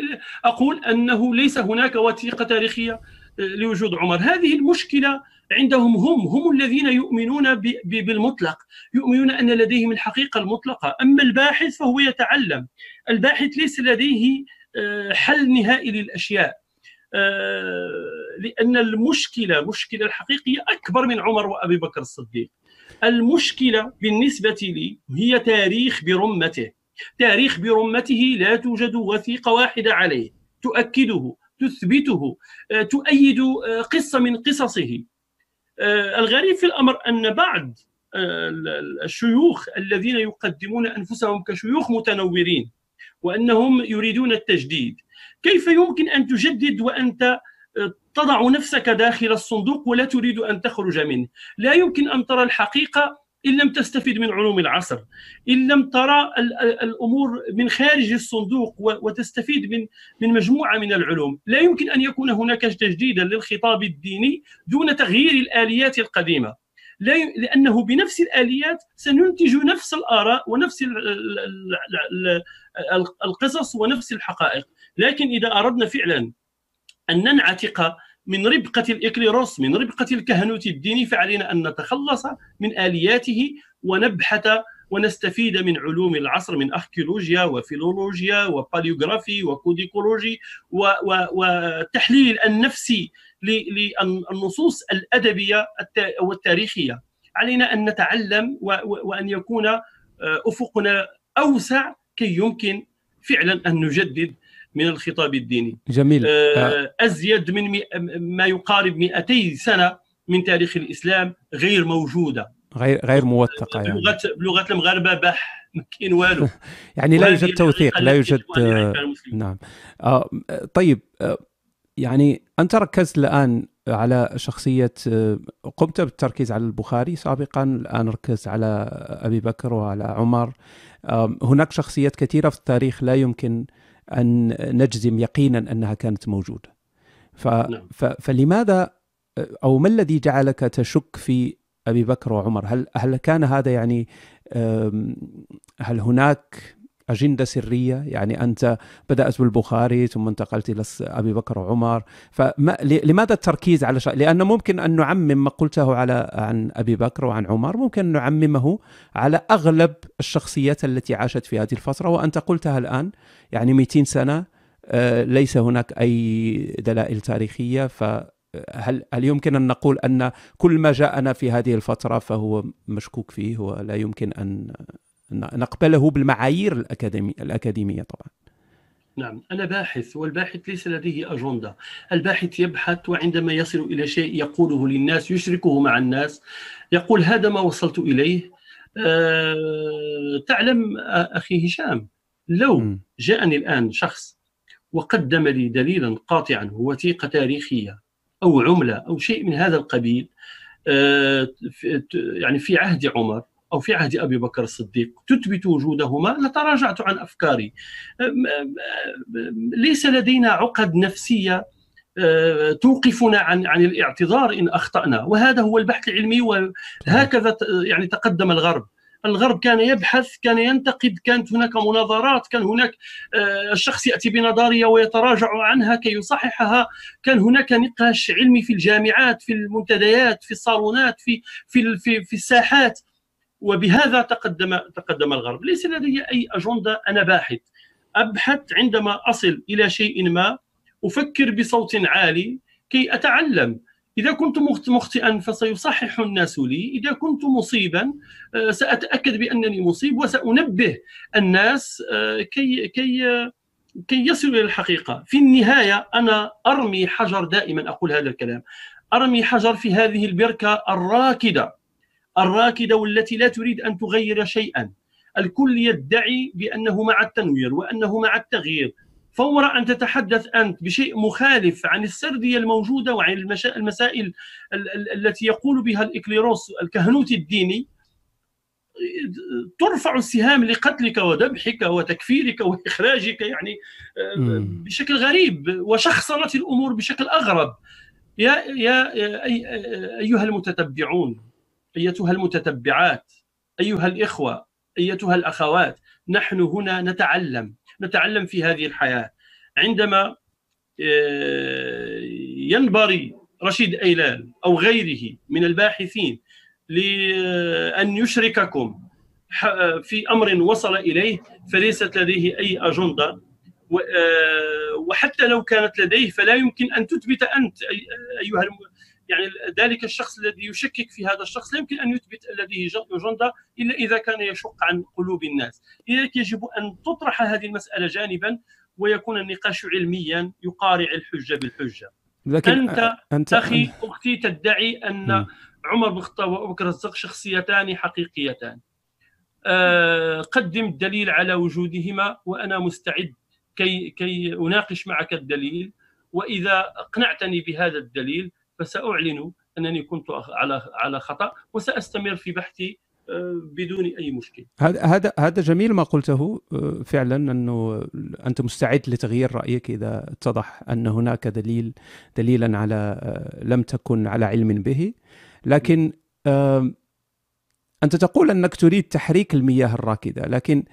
أقول أنه ليس هناك وثيقة تاريخية لوجود عمر. هذه المشكلة عندهم، هم الذين يؤمنون بالمطلق، يؤمنون أن لديهم الحقيقة المطلقة. أما الباحث فهو يتعلم، الباحث ليس لديه حل نهائي للأشياء، لأن المشكلة الحقيقية أكبر من عمر وأبي بكر الصديق. المشكلة بالنسبة لي هي تاريخ برمته، تاريخ برمته لا توجد وثيقة واحدة عليه تؤكده، تثبته، تؤيد قصة من قصصه. الغريب في الأمر أن بعض الشيوخ الذين يقدمون أنفسهم كشيوخ متنورين وأنهم يريدون التجديد، كيف يمكن أن تجدد وأنت تضع نفسك داخل الصندوق ولا تريد أن تخرج منه؟ لا يمكن أن ترى الحقيقة إن لم تستفيد من علوم العصر، إن لم ترى الأمور من خارج الصندوق وتستفيد من مجموعة من العلوم. لا يمكن أن يكون هناك تجديدا للخطاب الديني دون تغيير الآليات القديمة، لأنه بنفس الآليات سننتج نفس الآراء ونفس القصص ونفس الحقائق. لكن إذا أردنا فعلا أن ننعتق من ربقة الإكليروس، من ربقة الكهنوت الديني، فعلينا أن نتخلص من آلياته ونبحث ونستفيد من علوم العصر، من أركيولوجيا وفيلولوجيا وباليوغرافي وكوديكولوجي وتحليل النفسي للنصوص الأدبية والتاريخية. علينا أن نتعلم وأن يكون أفقنا أوسع كي يمكن فعلا أن نجدد من الخطاب الديني. جميل. أزيد من ما يقارب 200 سنة من تاريخ الإسلام غير موجودة، غير موثقة، يعني بلغة المغاربة بح، ما كاين والو. يعني لا يوجد توثيق، لا يوجد. نعم. طيب، يعني أنت ركزت الآن على شخصية، قمت بالتركيز على البخاري سابقا، الآن أركز على أبي بكر وعلى عمر. هناك شخصيات كثيرة في التاريخ لا يمكن أن نجزم يقينا أنها كانت موجودة، فلماذا أو ما الذي جعلك تشك في أبي بكر وعمر؟ هل كان هذا يعني، هل هناك أجندة سرية؟ يعني أنت بدأت بالبخاري ثم انتقلت إلى أبي بكر وعمر، فلماذا التركيز على لأنه ممكن أن نعمم ما قلته عن أبي بكر وعن عمر، ممكن نعممه على أغلب الشخصيات التي عاشت في هذه الفترة، وأنت قلتها الآن يعني 200 سنة ليس هناك أي دلائل تاريخية، فهل يمكن أن نقول أن كل ما جاءنا في هذه الفترة فهو مشكوك فيه ولا يمكن أن نقبله بالمعايير الأكاديمية طبعا؟ نعم، أنا باحث، والباحث ليس لديه أجندة. الباحث يبحث، وعندما يصل إلى شيء يقوله للناس، يشركه مع الناس، يقول هذا ما وصلت إليه. تعلم أخي هشام، لو جاءني الآن شخص وقدم لي دليلا قاطعا، وثيقة تاريخية أو عملة أو شيء من هذا القبيل، يعني في عهد عمر أو في عهد أبي بكر الصديق تثبت وجودهما، لتراجعت عن أفكاري. ليس لدينا عقد نفسية توقفنا عن الاعتذار إن أخطأنا، وهذا هو البحث العلمي، وهكذا يعني تقدم الغرب. الغرب كان يبحث، كان ينتقد، كانت هناك مناظرات، كان هناك الشخص يأتي بنظرية ويتراجع عنها كي يصححها، كان هناك نقاش علمي في الجامعات، في المنتديات، في الصالونات، في الساحات، وبهذا تقدم الغرب. ليس لدي أي أجندة، أنا باحث، أبحث. عندما أصل إلى شيء ما أفكر بصوت عالي كي أتعلم. إذا كنت مخطئا فسيصحح الناس لي، إذا كنت مصيبا سأتأكد بأنني مصيب، وسأنبه الناس كي يصلوا إلى الحقيقة. في النهاية أنا أرمي حجر، دائما أقول هذا الكلام، أرمي حجر في هذه البركة الراكدة والتي لا تريد أن تغير شيئا. الكل يدعي بأنه مع التنوير وأنه مع التغيير. فور أن تتحدث أنت بشيء مخالف عن السردية الموجودة وعن المسائل التي يقول بها الإكليروس الكهنوت الديني، ترفع السهام لقتلك وذبحك وتكفيرك وإخراجك يعني بشكل غريب، وشخصنة الأمور بشكل أغرب. يا أيها المتتبعون، أيتها المتتبعات، أيها الإخوة، أيتها الأخوات، نحن هنا نتعلم في هذه الحياة. عندما ينبري رشيد أيلال أو غيره من الباحثين لأن يشرككم في أمر وصل إليه، فليست لديه أي أجندة، وحتى لو كانت لديه فلا يمكن أن تثبت أنت أيها يعني ذلك الشخص الذي يشكك في هذا الشخص، لا يمكن أن يثبت لديه أجندة إلا إذا كان يشق عن قلوب الناس. لذلك يجب أن تطرح هذه المسألة جانبا، ويكون النقاش علميا يقارع الحجة بالحجة. أنت أخي أختي تدعي أن عمر بن الخطاب وأبو بكر الصديق شخصيتان حقيقيتان، قدم الدليل على وجودهما وأنا مستعد كي أناقش معك الدليل، وإذا أقنعتني بهذا الدليل فسأعلن أنني كنت على خطأ، وسأستمر في بحثي بدون أي مشكلة. هذا جميل ما قلته فعلا، أنه أنت مستعد لتغيير رأيك إذا اتضح أن هناك دليلا على لم تكن على علم به. لكن أنت تقول أنك تريد تحريك المياه الراكدة، لكن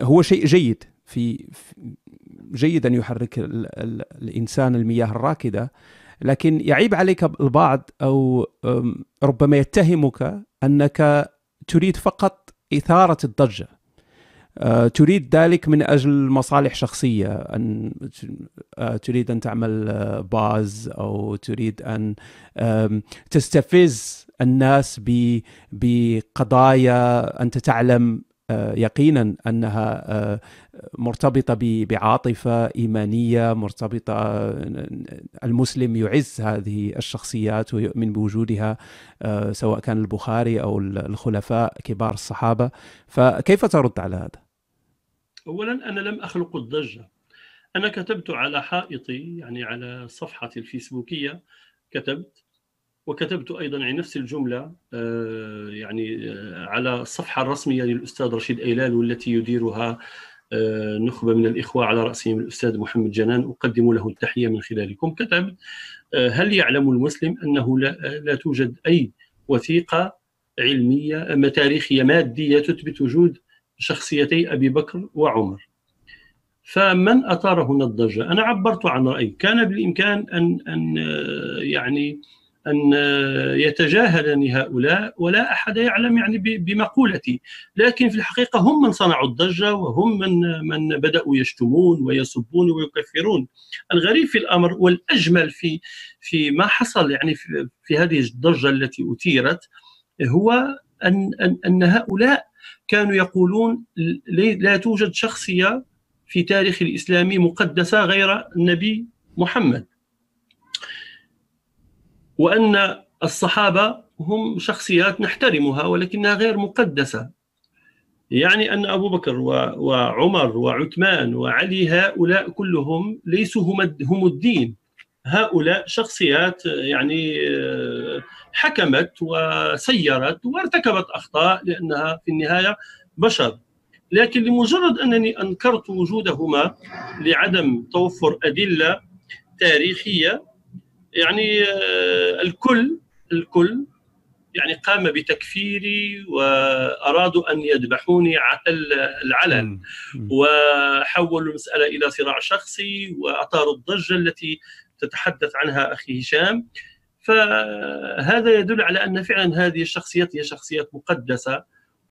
هو شيء جيد جيد أن يحرك الإنسان المياه الراكدة، لكن يعيب عليك البعض أو ربما يتهمك أنك تريد فقط إثارة الضجة، تريد ذلك من أجل مصالح شخصية، أن تريد أن تعمل باز أو تريد أن تستفز الناس بقضايا أنت تعلم يقينا أنها مرتبطة بعاطفة إيمانية، مرتبطة، المسلم يعز هذه الشخصيات ويؤمن بوجودها، سواء كان البخاري أو الخلفاء كبار الصحابة. فكيف ترد على هذا؟ أولا أنا لم أخلق الضجة، أنا كتبت على حائطي يعني على صفحتي الفيسبوكية كتبت، وكتبت أيضاً عن نفس الجملة يعني على الصفحة الرسمية للأستاذ رشيد أيلال، والتي يديرها نخبة من الإخوة على رأسهم الأستاذ محمد جنان، أقدم له التحية من خلالكم. كتبت: هل يعلم المسلم أنه لا توجد أي وثيقة علمية تاريخية مادية تثبت وجود شخصيتي أبي بكر وعمر؟ فمن أثارهن الضجة؟ أنا عبرت عن رأيي. كان بالإمكان أن يتجاهلني هؤلاء ولا أحد يعلم يعني بمقولتي، لكن في الحقيقة هم من صنعوا الضجة، وهم من بدأوا يشتمون ويسبون ويكفرون. الغريب في الأمر والأجمل في ما حصل يعني في هذه الضجة التي أثيرت، هو أن هؤلاء كانوا يقولون لا توجد شخصية في تاريخ الإسلام مقدسة غير النبي محمد، وأن الصحابة هم شخصيات نحترمها ولكنها غير مقدسة. يعني أن أبو بكر وعمر وعثمان وعلي هؤلاء كلهم ليسوا هم الدين، هؤلاء شخصيات يعني حكمت وسيرت وارتكبت أخطاء، لأنها في النهاية بشر. لكن لمجرد أنني أنكرت وجودهما لعدم توفر أدلة تاريخية، يعني الكل يعني قام بتكفيري، وأرادوا أن يذبحوني عتل العلن، وحولوا المسألة إلى صراع شخصي، وأثاروا الضجة التي تتحدث عنها أخي هشام. فهذا يدل على أن فعلا هذه الشخصيات هي شخصيات مقدسة،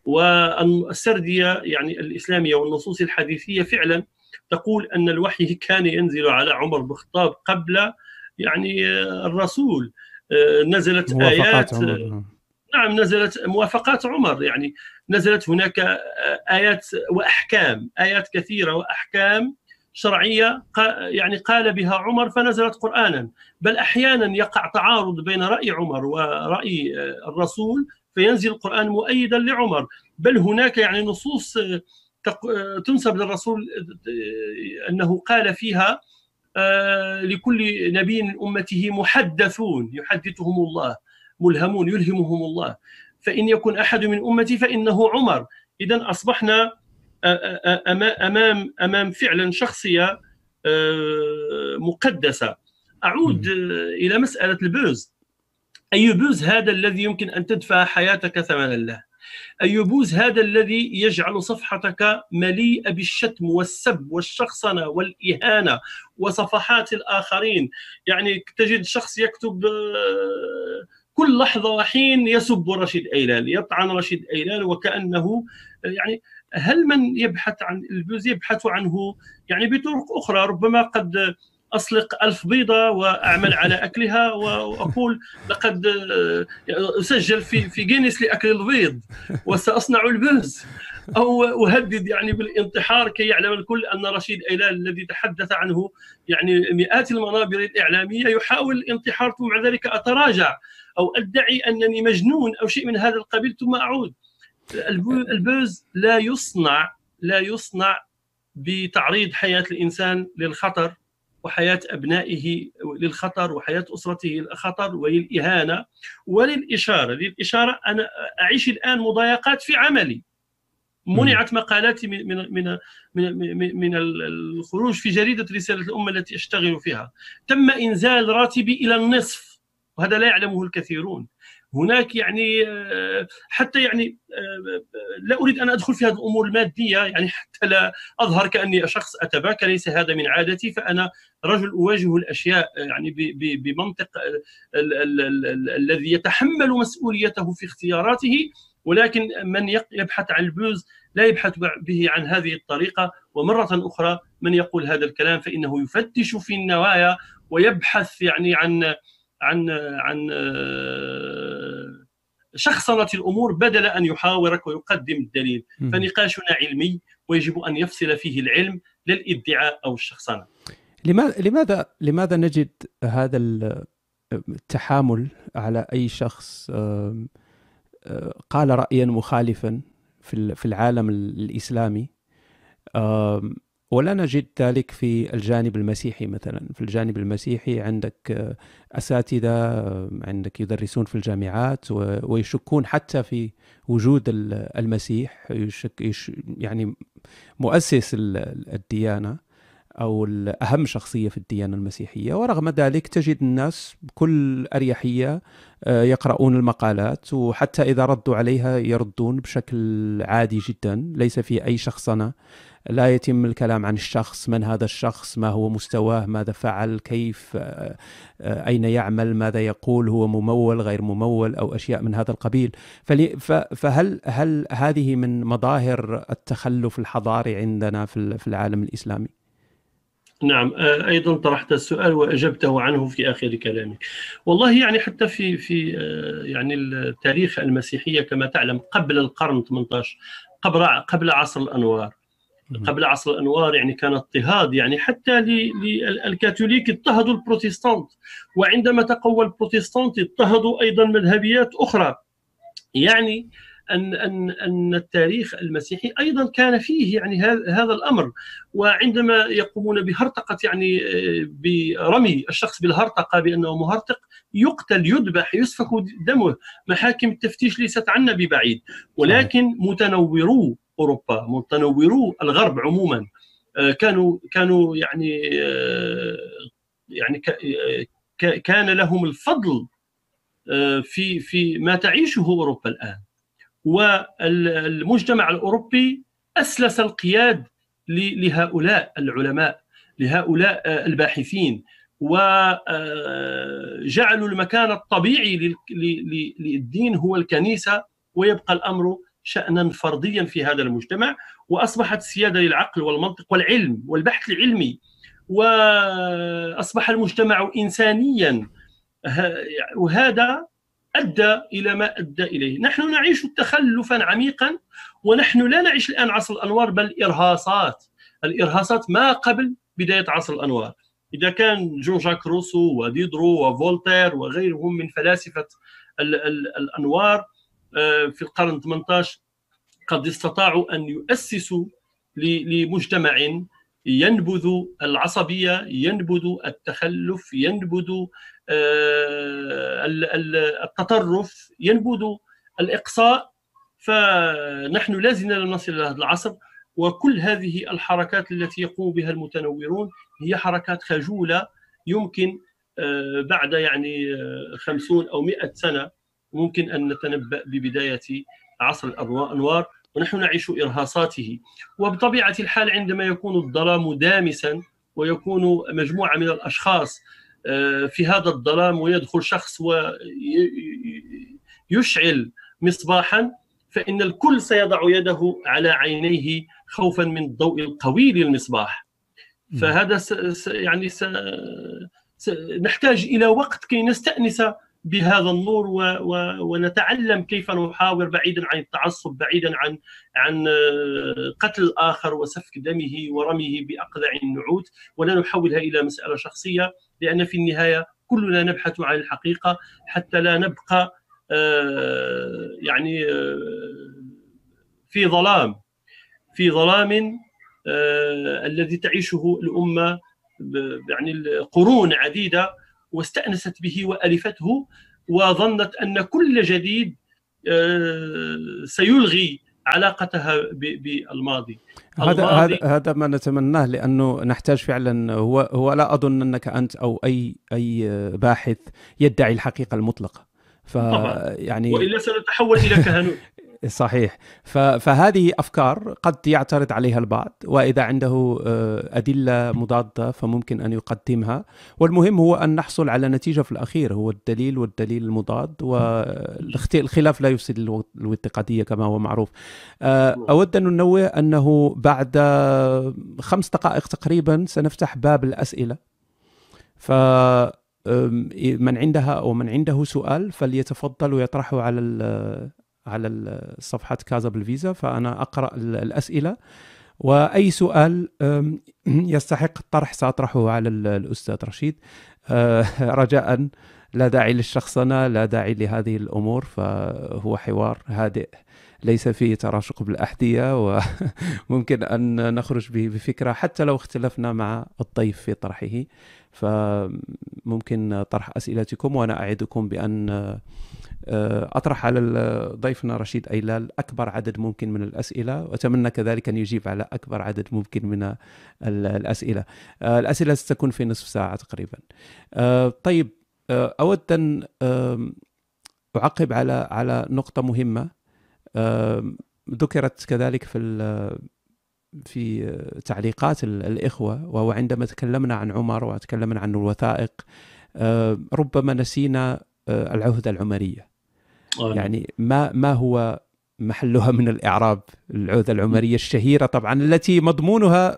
والسردية يعني الإسلامية والنصوص الحديثية فعلا تقول أن الوحي كان ينزل على عمر بن الخطاب قبل يعني الرسول، نزلت آيات عمر. نعم، نزلت موافقات عمر، يعني نزلت هناك آيات وأحكام، آيات كثيرة وأحكام شرعية يعني قال بها عمر فنزلت قرآنا. بل أحيانا يقع تعارض بين رأي عمر ورأي الرسول فينزل القرآن مؤيدا لعمر. بل هناك يعني نصوص تنسب للرسول أنه قال فيها: لكل نبي أمته محدثون يحدثهم الله، ملهمون يلهمهم الله، فإن يكن أحد من أمتي فإنه عمر. إذن أصبحنا أمام فعلا شخصية مقدسة. أعود إلى مسألة البوز. أي بوز هذا الذي يمكن أن تدفع حياتك ثمنا له؟ أي بوز هذا الذي يجعل صفحتك مليئة بالشتم والسب والشخصنة والإهانة وصفحات الآخرين؟ يعني تجد شخص يكتب كل لحظة وحين يسب رشيد أيلال، يطعن رشيد أيلال، وكأنه يعني هل من يبحث عن البوز يبحث عنه يعني بطرق أخرى؟ ربما قد أسلق 1000 بيضة وأعمل على أكلها وأقول لقد أسجل في جينيس لأكل البيض وسأصنع البوز، أو أهدد يعني بالانتحار كي يعلم الكل أن رشيد أيلال الذي تحدث عنه يعني مئات المنابر الإعلامية يحاول الانتحار، ثم مع ذلك أتراجع أو أدعي أنني مجنون أو شيء من هذا القبيل ثم أعود. البوز لا يصنع بتعريض حياة الإنسان للخطر، وحياة أبنائه للخطر، وحياة أسرته للخطر وللإهانة وللإشارة. أنا أعيش الآن مضايقات في عملي، منعت مقالاتي من الخروج في جريدة رسالة الأمة التي أشتغل فيها، تم إنزال راتبي إلى النصف، وهذا لا يعلمه الكثيرون. هناك يعني حتى يعني لا أريد أن أدخل في هذه الأمور المادية، يعني حتى لا أظهر كأني شخص أتباكى، ليس هذا من عادتي. فأنا رجل أواجه الأشياء يعني بمنطق الذي يتحمل مسؤوليته في اختياراته، ولكن من يبحث عن البوز لا يبحث به عن هذه الطريقة. ومرة أخرى من يقول هذا الكلام فإنه يفتش في النوايا ويبحث يعني عن شخصنة الأمور بدل أن يحاورك ويقدم الدليل. فنقاشنا علمي، ويجب أن يفصل فيه العلم للإدعاء أو الشخصنة. لماذا نجد هذا التحامل على أي شخص قال رأيا مخالفا في العالم الإسلامي؟ ولا نجد ذلك في الجانب المسيحي مثلا. في الجانب المسيحي عندك أساتذة عندك يدرسون في الجامعات ويشكون حتى في وجود المسيح، يعني مؤسس الديانة أو أهم شخصية في الديانة المسيحية، ورغم ذلك تجد الناس بكل أريحية يقرؤون المقالات، وحتى إذا ردوا عليها يردون بشكل عادي جدا، ليس في أي شخصنة، لا يتم الكلام عن الشخص، من هذا الشخص، ما هو مستواه، ماذا فعل، كيف، أين يعمل، ماذا يقول، هو ممول غير ممول أو أشياء من هذا القبيل. فهل هذه من مظاهر التخلف الحضاري عندنا في العالم الإسلامي؟ نعم، أيضا طرحت السؤال وأجبته عنه في آخر كلامي. والله يعني حتى في يعني التاريخ المسيحية كما تعلم قبل القرن 18، قبل عصر الأنوار، يعني كان اضطهاد، يعني حتى للكاثوليك اضطهدوا البروتستانت، وعندما تقوى البروتستانت اضطهدوا أيضا مذهبيات أخرى. يعني أن التاريخ المسيحي أيضا كان فيه يعني هذا الأمر، وعندما يقومون بهرطقة يعني برمي الشخص بالهرطقة بأنه مهرطق يقتل، يذبح، يسفك دمه. محاكم التفتيش ليست عنا ببعيد، ولكن متنورو أوروبا، متنورو الغرب عموما كانوا يعني كان لهم الفضل في ما تعيشه أوروبا الآن. والمجتمع الأوروبي أسلس القياد لهؤلاء العلماء، لهؤلاء الباحثين، وجعلوا المكان الطبيعي للدين هو الكنيسة، ويبقى الأمر شأنا فرديا في هذا المجتمع، وأصبحت السيادة للعقل والمنطق والعلم والبحث العلمي، وأصبح المجتمع إنسانيا، وهذا أدى إلى ما أدى إليه. نحن نعيش تخلفا عميقا، ونحن لا نعيش الآن عصر الأنوار، بل الإرهاصات ما قبل بداية عصر الأنوار. إذا كان جون جاك روسو وديدرو وفولتير وغيرهم من فلاسفة الأنوار في القرن 18 قد استطاعوا أن يؤسسوا لمجتمع ينبذ العصبية، ينبذ التخلف، ينبذ التطرف، ينبذ الإقصاء، فنحن لازلنا لم نصل إلى هذا العصر. وكل هذه الحركات التي يقوم بها المتنورون هي حركات خجولة، يمكن بعد يعني 50 أو 100 سنة ممكن أن نتنبأ ببداية عصر الأنوار، ونحن نعيش إرهاصاته. وبطبيعة الحال عندما يكون الظلام دامسا ويكون مجموعة من الأشخاص في هذا الظلام، ويدخل شخص ويشعل مصباحا، فإن الكل سيضع يده على عينيه خوفا من الضوء القوي للمصباح. فهذا نحتاج إلى وقت كي نستأنس بهذا النور ونتعلم كيف نحاور بعيدا عن التعصب، بعيدا عن قتل الآخر وسفك دمه ورميه بأقذع النعوت، ولا نحولها إلى مسألة شخصية، لأن في النهاية كلنا نبحث عن الحقيقة حتى لا نبقى يعني في ظلام الذي تعيشه الأمة يعني قرون عديدة، واستأنست به وألفته، وظنت أن كل جديد سيلغي علاقتها بالماضي. هذا ما نتمناه، لأنه نحتاج فعلا. هو لا أظن أنك أنت أو أي باحث يدعي الحقيقة المطلقة، يعني وإلا سنتحول إلى كهنوت. صحيح. فهذه أفكار قد يعترض عليها البعض، وإذا عنده أدلة مضادة فممكن أن يقدمها، والمهم هو أن نحصل على نتيجة في الأخير، هو الدليل والدليل المضاد، والخلاف لا يفسد الود قضية كما هو معروف. أود أن ننوه أنه بعد 5 دقائق تقريبا سنفتح باب الأسئلة، فمن عندها أو من عنده سؤال فليتفضل ويطرحه على صفحة كازا بالفيزا، فأنا أقرأ الأسئلة، وأي سؤال يستحق الطرح سأطرحه على الأستاذ رشيد، رجاء لا داعي للشخصنة، لا داعي لهذه الأمور، فهو حوار هادئ. ليس فيه تراشق بالأحذية، وممكن أن نخرج به بفكرة حتى لو اختلفنا مع الضيف في طرحه. فممكن طرح أسئلتكم، وأنا أعدكم بأن أطرح على ضيفنا رشيد أيلال أكبر عدد ممكن من الأسئلة، وأتمنى كذلك أن يجيب على أكبر عدد ممكن من الأسئلة. الأسئلة ستكون في نصف ساعة تقريبا. طيب، أود أن أعقب على نقطة مهمة ذكرت كذلك في تعليقات الإخوة، وهو عندما تكلمنا عن عمر وتكلمنا عن الوثائق ربما نسينا العهدة العمرية. يعني ما هو محلها من الإعراب؟ العهدة العمرية الشهيرة طبعا، التي مضمونها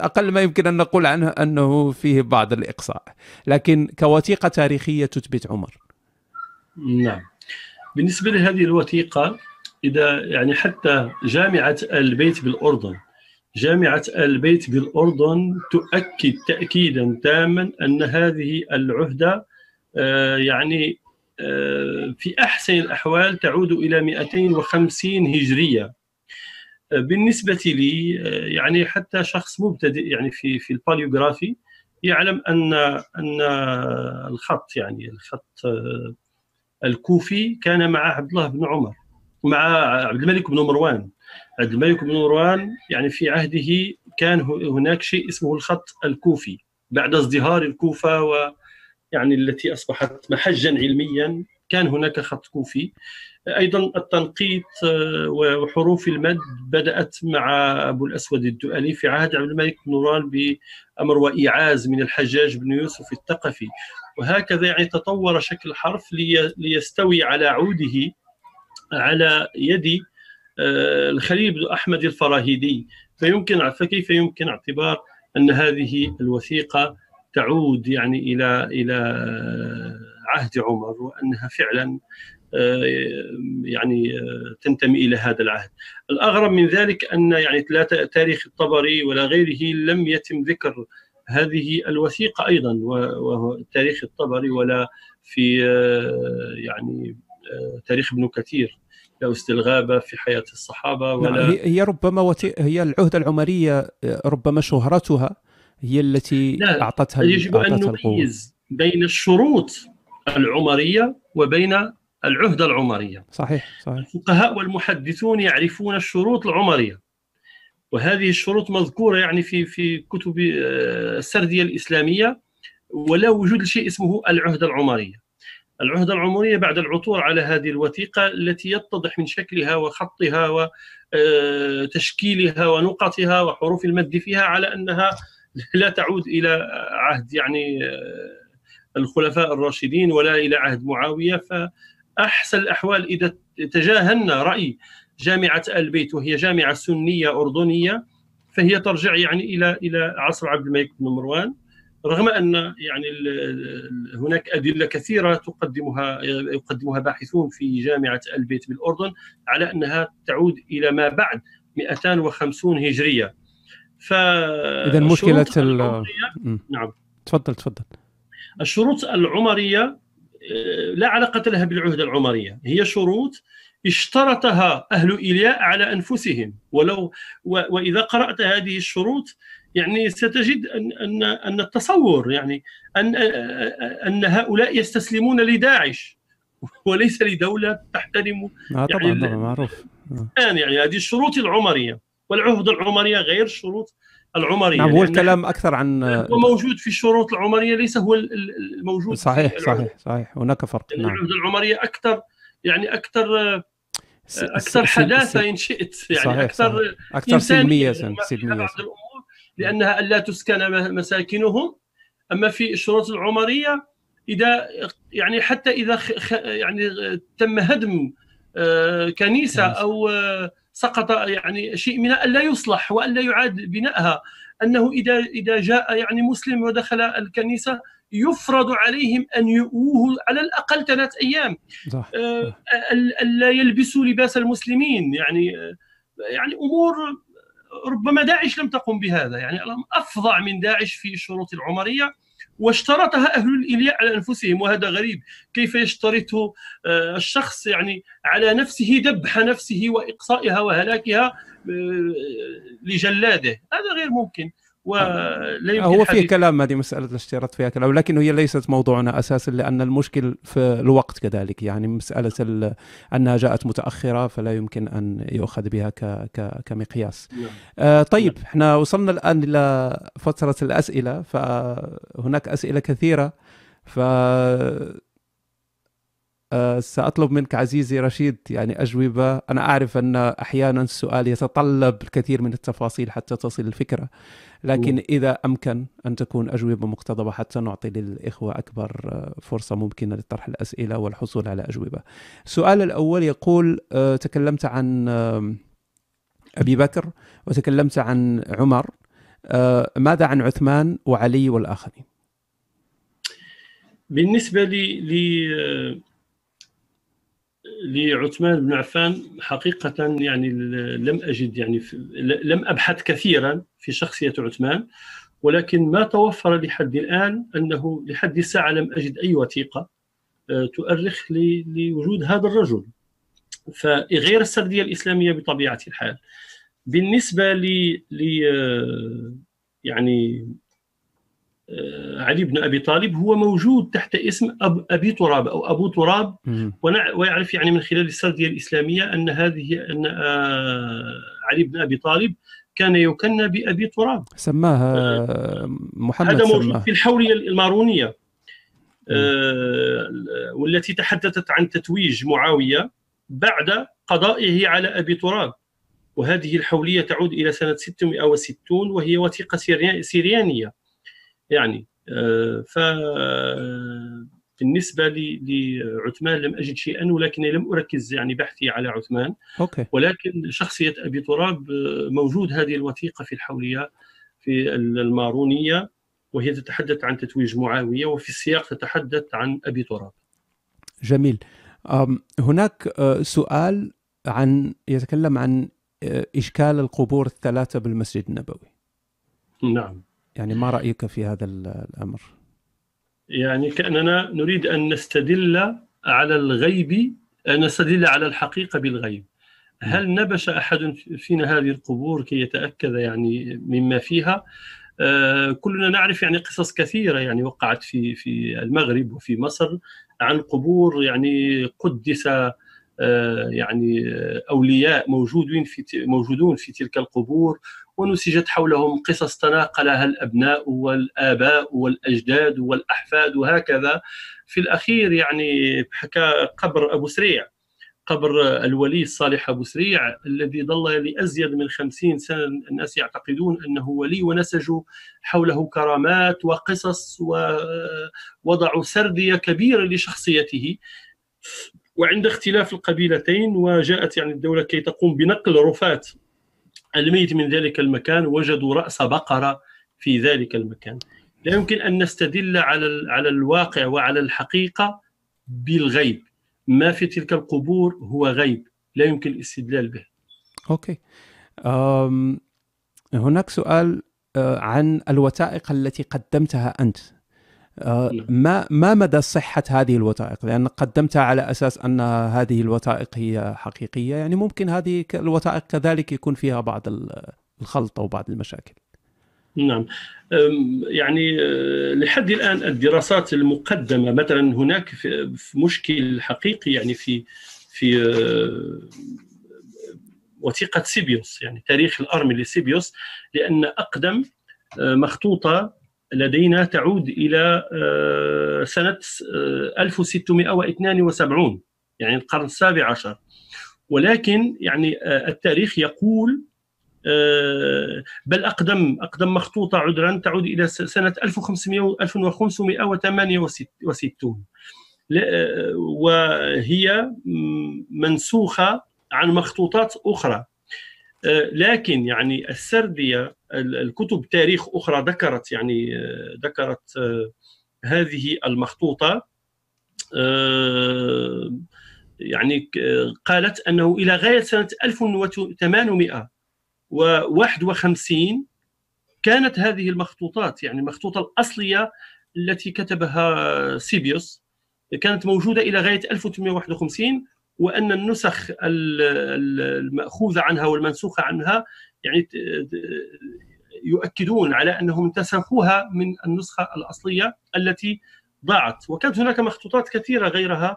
أقل ما يمكن أن نقول عنه أنه فيه بعض الإقصاء، لكن كوثيقة تاريخية تثبت عمر. نعم، بالنسبة لهذه الوثيقة، إذا يعني حتى جامعة البيت بالأردن، جامعة البيت بالأردن تؤكد تأكيدا تاما أن هذه العهدة يعني في أحسن الأحوال تعود إلى 250 هجرية. بالنسبة لي يعني حتى شخص مبتدئ يعني في الباليوغرافي يعلم أن الخط يعني الخط الكوفي كان مع عبد الله بن عمر، مع عبد الملك بن مروان. عبد الملك بن مروان يعني في عهده كان هناك شيء اسمه الخط الكوفي، بعد ازدهار الكوفة ويعني التي أصبحت محجا علميا كان هناك خط كوفي. أيضا التنقيط وحروف المد بدأت مع أبو الأسود الدؤلي في عهد عبد الملك بن مروان بأمر وإيعاز من الحجاج بن يوسف الثقفي، وهكذا يعني تطور شكل الحرف ليستوي على عوده على يد الخليل بن أحمد الفراهيدي. فكيف يمكن اعتبار أن هذه الوثيقة تعود يعني إلى عهد عمر، وأنها فعلا يعني تنتمي إلى هذا العهد؟ الأغرب من ذلك أن يعني لا تاريخ الطبري ولا غيره لم يتم ذكر هذه الوثيقة أيضا، وتاريخ الطبري ولا في يعني تاريخ ابن كثير لا استلغابة في حياة الصحابة ولا. نعم، هي ربما هي العهدة العمرية ربما شهرتها هي التي أعطتها. يجب أن نميز بين الشروط العمرية وبين العهدة العمرية. صحيح. الفقهاء والمحدثون يعرفون الشروط العمرية، وهذه الشروط مذكورة يعني في كتب السردية الإسلامية، ولا وجود شيء اسمه العهدة العمرية. العهدة العمرية بعد العثور على هذه الوثيقة التي يتضح من شكلها وخطها وتشكيلها ونقطها وحروف المد فيها على أنها لا تعود إلى عهد يعني الخلفاء الراشدين ولا إلى عهد معاوية. فأحسن الأحوال إذا تجاهلنا رأي جامعة البيت، وهي جامعة سنية أردنية، فهي ترجع يعني إلى عصر عبد الملك بن مروان، رغم أن يعني هناك أدلة كثيرة يقدمها باحثون في جامعة البيت بالأردن على أنها تعود إلى ما بعد 250 هجرية. إذا مشكلة نعم، تفضل. الشروط العمرية لا علاقة لها بالعهدة العمرية، هي شروط اشترطها أهل إيلاء على أنفسهم. وإذا قرأت هذه الشروط يعني ستجد أن التصور يعني أن هؤلاء يستسلمون لداعش وليس لدولة تحترم. طبعا معروف الآن يعني هذه الشروط العمرية، والعهدة العمرية غير الشروط العمرية. نعم، هو الكلام أكثر عن وموجود في الشروط العمرية ليس هو الموجود. صحيح، هناك فرق. نعم، العهدة العمرية أكثر حداثة إن شئت، يعني صحيح. أكثر سلمية بعض الأمور لأنها ألا تسكن مساكنهم. أما في الشروط العمرية إذا يعني حتى إذا يعني تم هدم كنيسة أو سقط يعني شيء منها ألا يصلح وألا يعاد بناءها، أنه إذا جاء يعني مسلم ودخل الكنيسة يفرض عليهم أن يؤوه على الأقل 3 أيام، ألا يلبسوا لباس المسلمين. يعني أمور ربما داعش لم تقم بهذا، يعني الأمر أفظع من داعش في الشروط العمرية، واشترطها أهل الإلياء على أنفسهم. وهذا غريب، كيف يشترطه الشخص يعني على نفسه ذبح نفسه وإقصائها وهلاكها لجلاده؟ هذا غير ممكن. هو فيه كلام، هذه مسألة الاشتراط فيها كلام، ولكن هي ليست موضوعنا أساسا، لأن المشكل في الوقت كذلك، يعني مسألة أنها جاءت متأخرة فلا يمكن أن يؤخذ بها كمقياس. طيب، احنا وصلنا الآن إلى فترة الأسئلة، فهناك أسئلة كثيرة، ف سأطلب منك عزيزي رشيد يعني أجوبة. أنا أعرف أن أحيانا السؤال يتطلب الكثير من التفاصيل حتى تصل الفكرة، لكن إذا أمكن أن تكون أجوبة مقتضبة حتى نعطي للإخوة أكبر فرصة ممكنة لطرح الأسئلة والحصول على أجوبة. السؤال الأول يقول: تكلمت عن أبي بكر وتكلمت عن عمر، ماذا عن عثمان وعلي والآخرين؟ بالنسبة لعثمان بن عفان، حقيقة يعني لم أجد يعني لم أبحث كثيرا في شخصية عثمان، ولكن ما توفر لحد الآن أنه لحد الساعة لم أجد أي وثيقة تؤرخ لوجود هذا الرجل، فغير السردية الإسلامية بطبيعة الحال. بالنسبة ل يعني علي بن أبي طالب، هو موجود تحت اسم أبي تراب أو أبو تراب، ويعرف يعني من خلال السردية الإسلامية أن علي بن أبي طالب كان يكنى بأبي تراب، سماها محمد، هذا موجود في الحولية المارونية والتي تحدثت عن تتويج معاوية بعد قضائه على أبي تراب. وهذه الحولية تعود إلى سنة 660، وهي وثيقة سيريانية يعني. فبالنسبة لعثمان لم أجد شيئا، ولكني لم أركز يعني بحثي على عثمان. ولكن شخصية أبي تراب موجود هذه الوثيقة في الحولية في المارونية، وهي تتحدث عن تتويج معاوية، وفي السياق تتحدث عن أبي تراب. جميل. هناك سؤال يتكلم عن إشكال القبور الثلاثة بالمسجد النبوي. نعم، يعني ما رأيك في هذا الأمر؟ يعني كأننا نريد أن نستدل على الغيب، أن نستدل على الحقيقة بالغيب. هل نبش أحد فينا هذه القبور كي يتأكد يعني مما فيها؟ كلنا نعرف يعني قصص كثيرة يعني وقعت في المغرب وفي مصر عن قبور يعني قدس يعني أولياء موجودون في تلك القبور، ونسجت حولهم قصص تناقلها الأبناء والآباء والأجداد والأحفاد وهكذا. في الأخير يعني حكى قبر أبو سريع، قبر الولي الصالح أبو سريع، الذي ظل لأزيد من 50 سنة الناس يعتقدون أنه ولي، ونسجوا حوله كرامات وقصص، ووضعوا سردية كبيرة لشخصيته. وعند اختلاف القبيلتين، وجاءت يعني الدولة كي تقوم بنقل رفات الميت من ذلك المكان، وجدوا رأس بقرة في ذلك المكان. لا يمكن أن نستدل على الواقع وعلى الحقيقة بالغيب. ما في تلك القبور هو غيب، لا يمكن الاستدلال به. أوكي. هناك سؤال عن الوثائق التي قدمتها أنت. ما مدى صحة هذه الوثائق؟ لأن قدمتها على أساس أن هذه الوثائق هي حقيقية، يعني ممكن هذه الوثائق كذلك يكون فيها بعض الخلط أو بعض المشاكل. نعم، يعني لحد الآن الدراسات المقدمة، مثلا هناك مشكل حقيقي يعني في وثيقة سيبيوس، يعني تاريخ الأرمي لسيبيوس، لأن أقدم مخطوطة لدينا تعود إلى سنة 1672، يعني القرن ال17. ولكن يعني التاريخ يقول، بل أقدم مخطوطة عذرا تعود إلى سنة 1568، وهي منسوخة عن مخطوطات أخرى. لكن يعني السردية، الكتب تاريخ أخرى ذكرت هذه المخطوطة، يعني قالت أنه إلى غاية سنة 1851 كانت هذه المخطوطات، يعني المخطوطة الأصلية التي كتبها سيبيوس كانت موجودة إلى غاية 1851، وأن النسخ المأخوذة عنها والمنسوخة عنها يعني يؤكدون على أنهم انتسخوها من النسخة الأصلية التي ضاعت. وكانت هناك مخطوطات كثيرة غيرها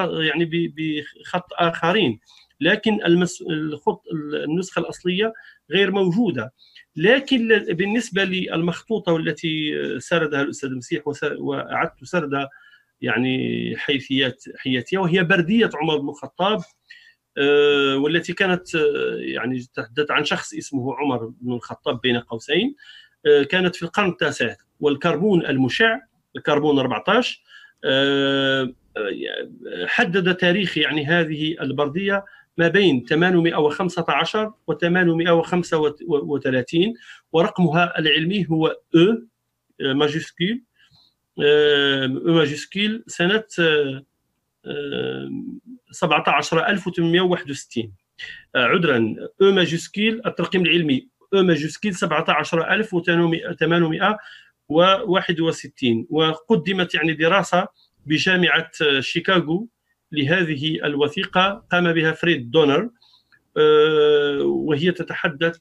يعني بخط آخرين، لكن النسخة الأصلية غير موجودة. لكن بالنسبة للمخطوطة والتي سردها الأستاذ المسيح وأعدت سردها يعني حيثياتها، وهي بردية عمر بن الخطاب، والتي كانت يعني تحدث عن شخص اسمه عمر بن الخطاب بين قوسين، كانت في القرن التاسع، والكربون المشع الكربون 14 حدد تاريخ يعني هذه البردية ما بين 815 و 835، ورقمها العلمي هو ماجسكيل سنة 17861. عذرا ماجسكيل الترقيم العلمي ماجسكيل 17861. وقدمت يعني دراسة بجامعة شيكاغو لهذه الوثيقة قام بها فريد دونر، وهي تتحدث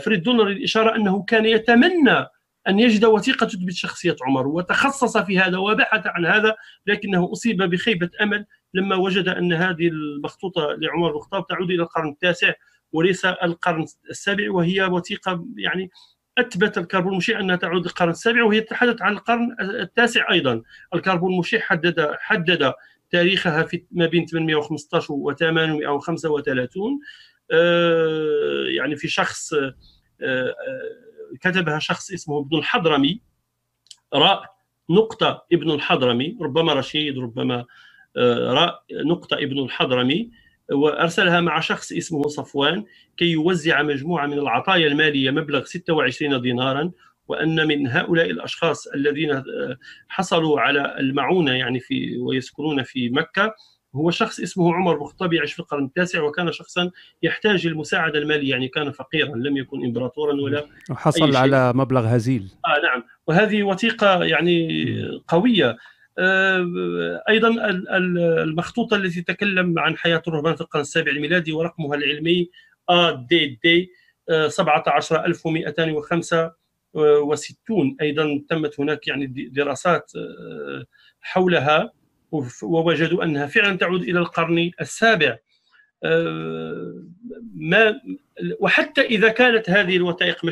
فريد دونر الإشارة أنه كان يتمنى أن يجد وثيقة تثبت شخصية عمر، وتخصص في هذا وبحث عن هذا، لكنه أصيب بخيبة أمل لما وجد أن هذه المخطوطة لعمر بن الخطاب تعود إلى القرن التاسع وليس القرن السابع، وهي وثيقة يعني أثبت الكربون المشع أنها تعود للقرن السابع، وهي تحدث عن القرن التاسع أيضا. الكربون المشع حدد تاريخها في ما بين 815 و 835 يعني في شخص كتبها شخص اسمه ابن الحضرمي، راء نقطة ابن الحضرمي، ربما رشيد ربما راء نقطة ابن الحضرمي، وأرسلها مع شخص اسمه صفوان كي يوزع مجموعة من العطايا المالية مبلغ 26 دينارا، وأن من هؤلاء الأشخاص الذين حصلوا على المعونة يعني في ويسكنون في مكة هو شخص اسمه عمر بن الخطاب، يعيش في القرن التاسع، وكان شخصا يحتاج المساعدة المالية، يعني كان فقيرا لم يكن إمبراطورا ولا حصل على مبلغ هزيل. نعم، وهذه وثيقة يعني قوية. أيضا المخطوطة التي تتكلم عن حياة الرهبان في القرن السابع الميلادي ورقمها العلمي ADD 17265 أيضا تمت هناك يعني دراسات حولها ووجدوا أنها فعلا تعود إلى القرن السابع. وحتى إذا كانت هذه الوثائق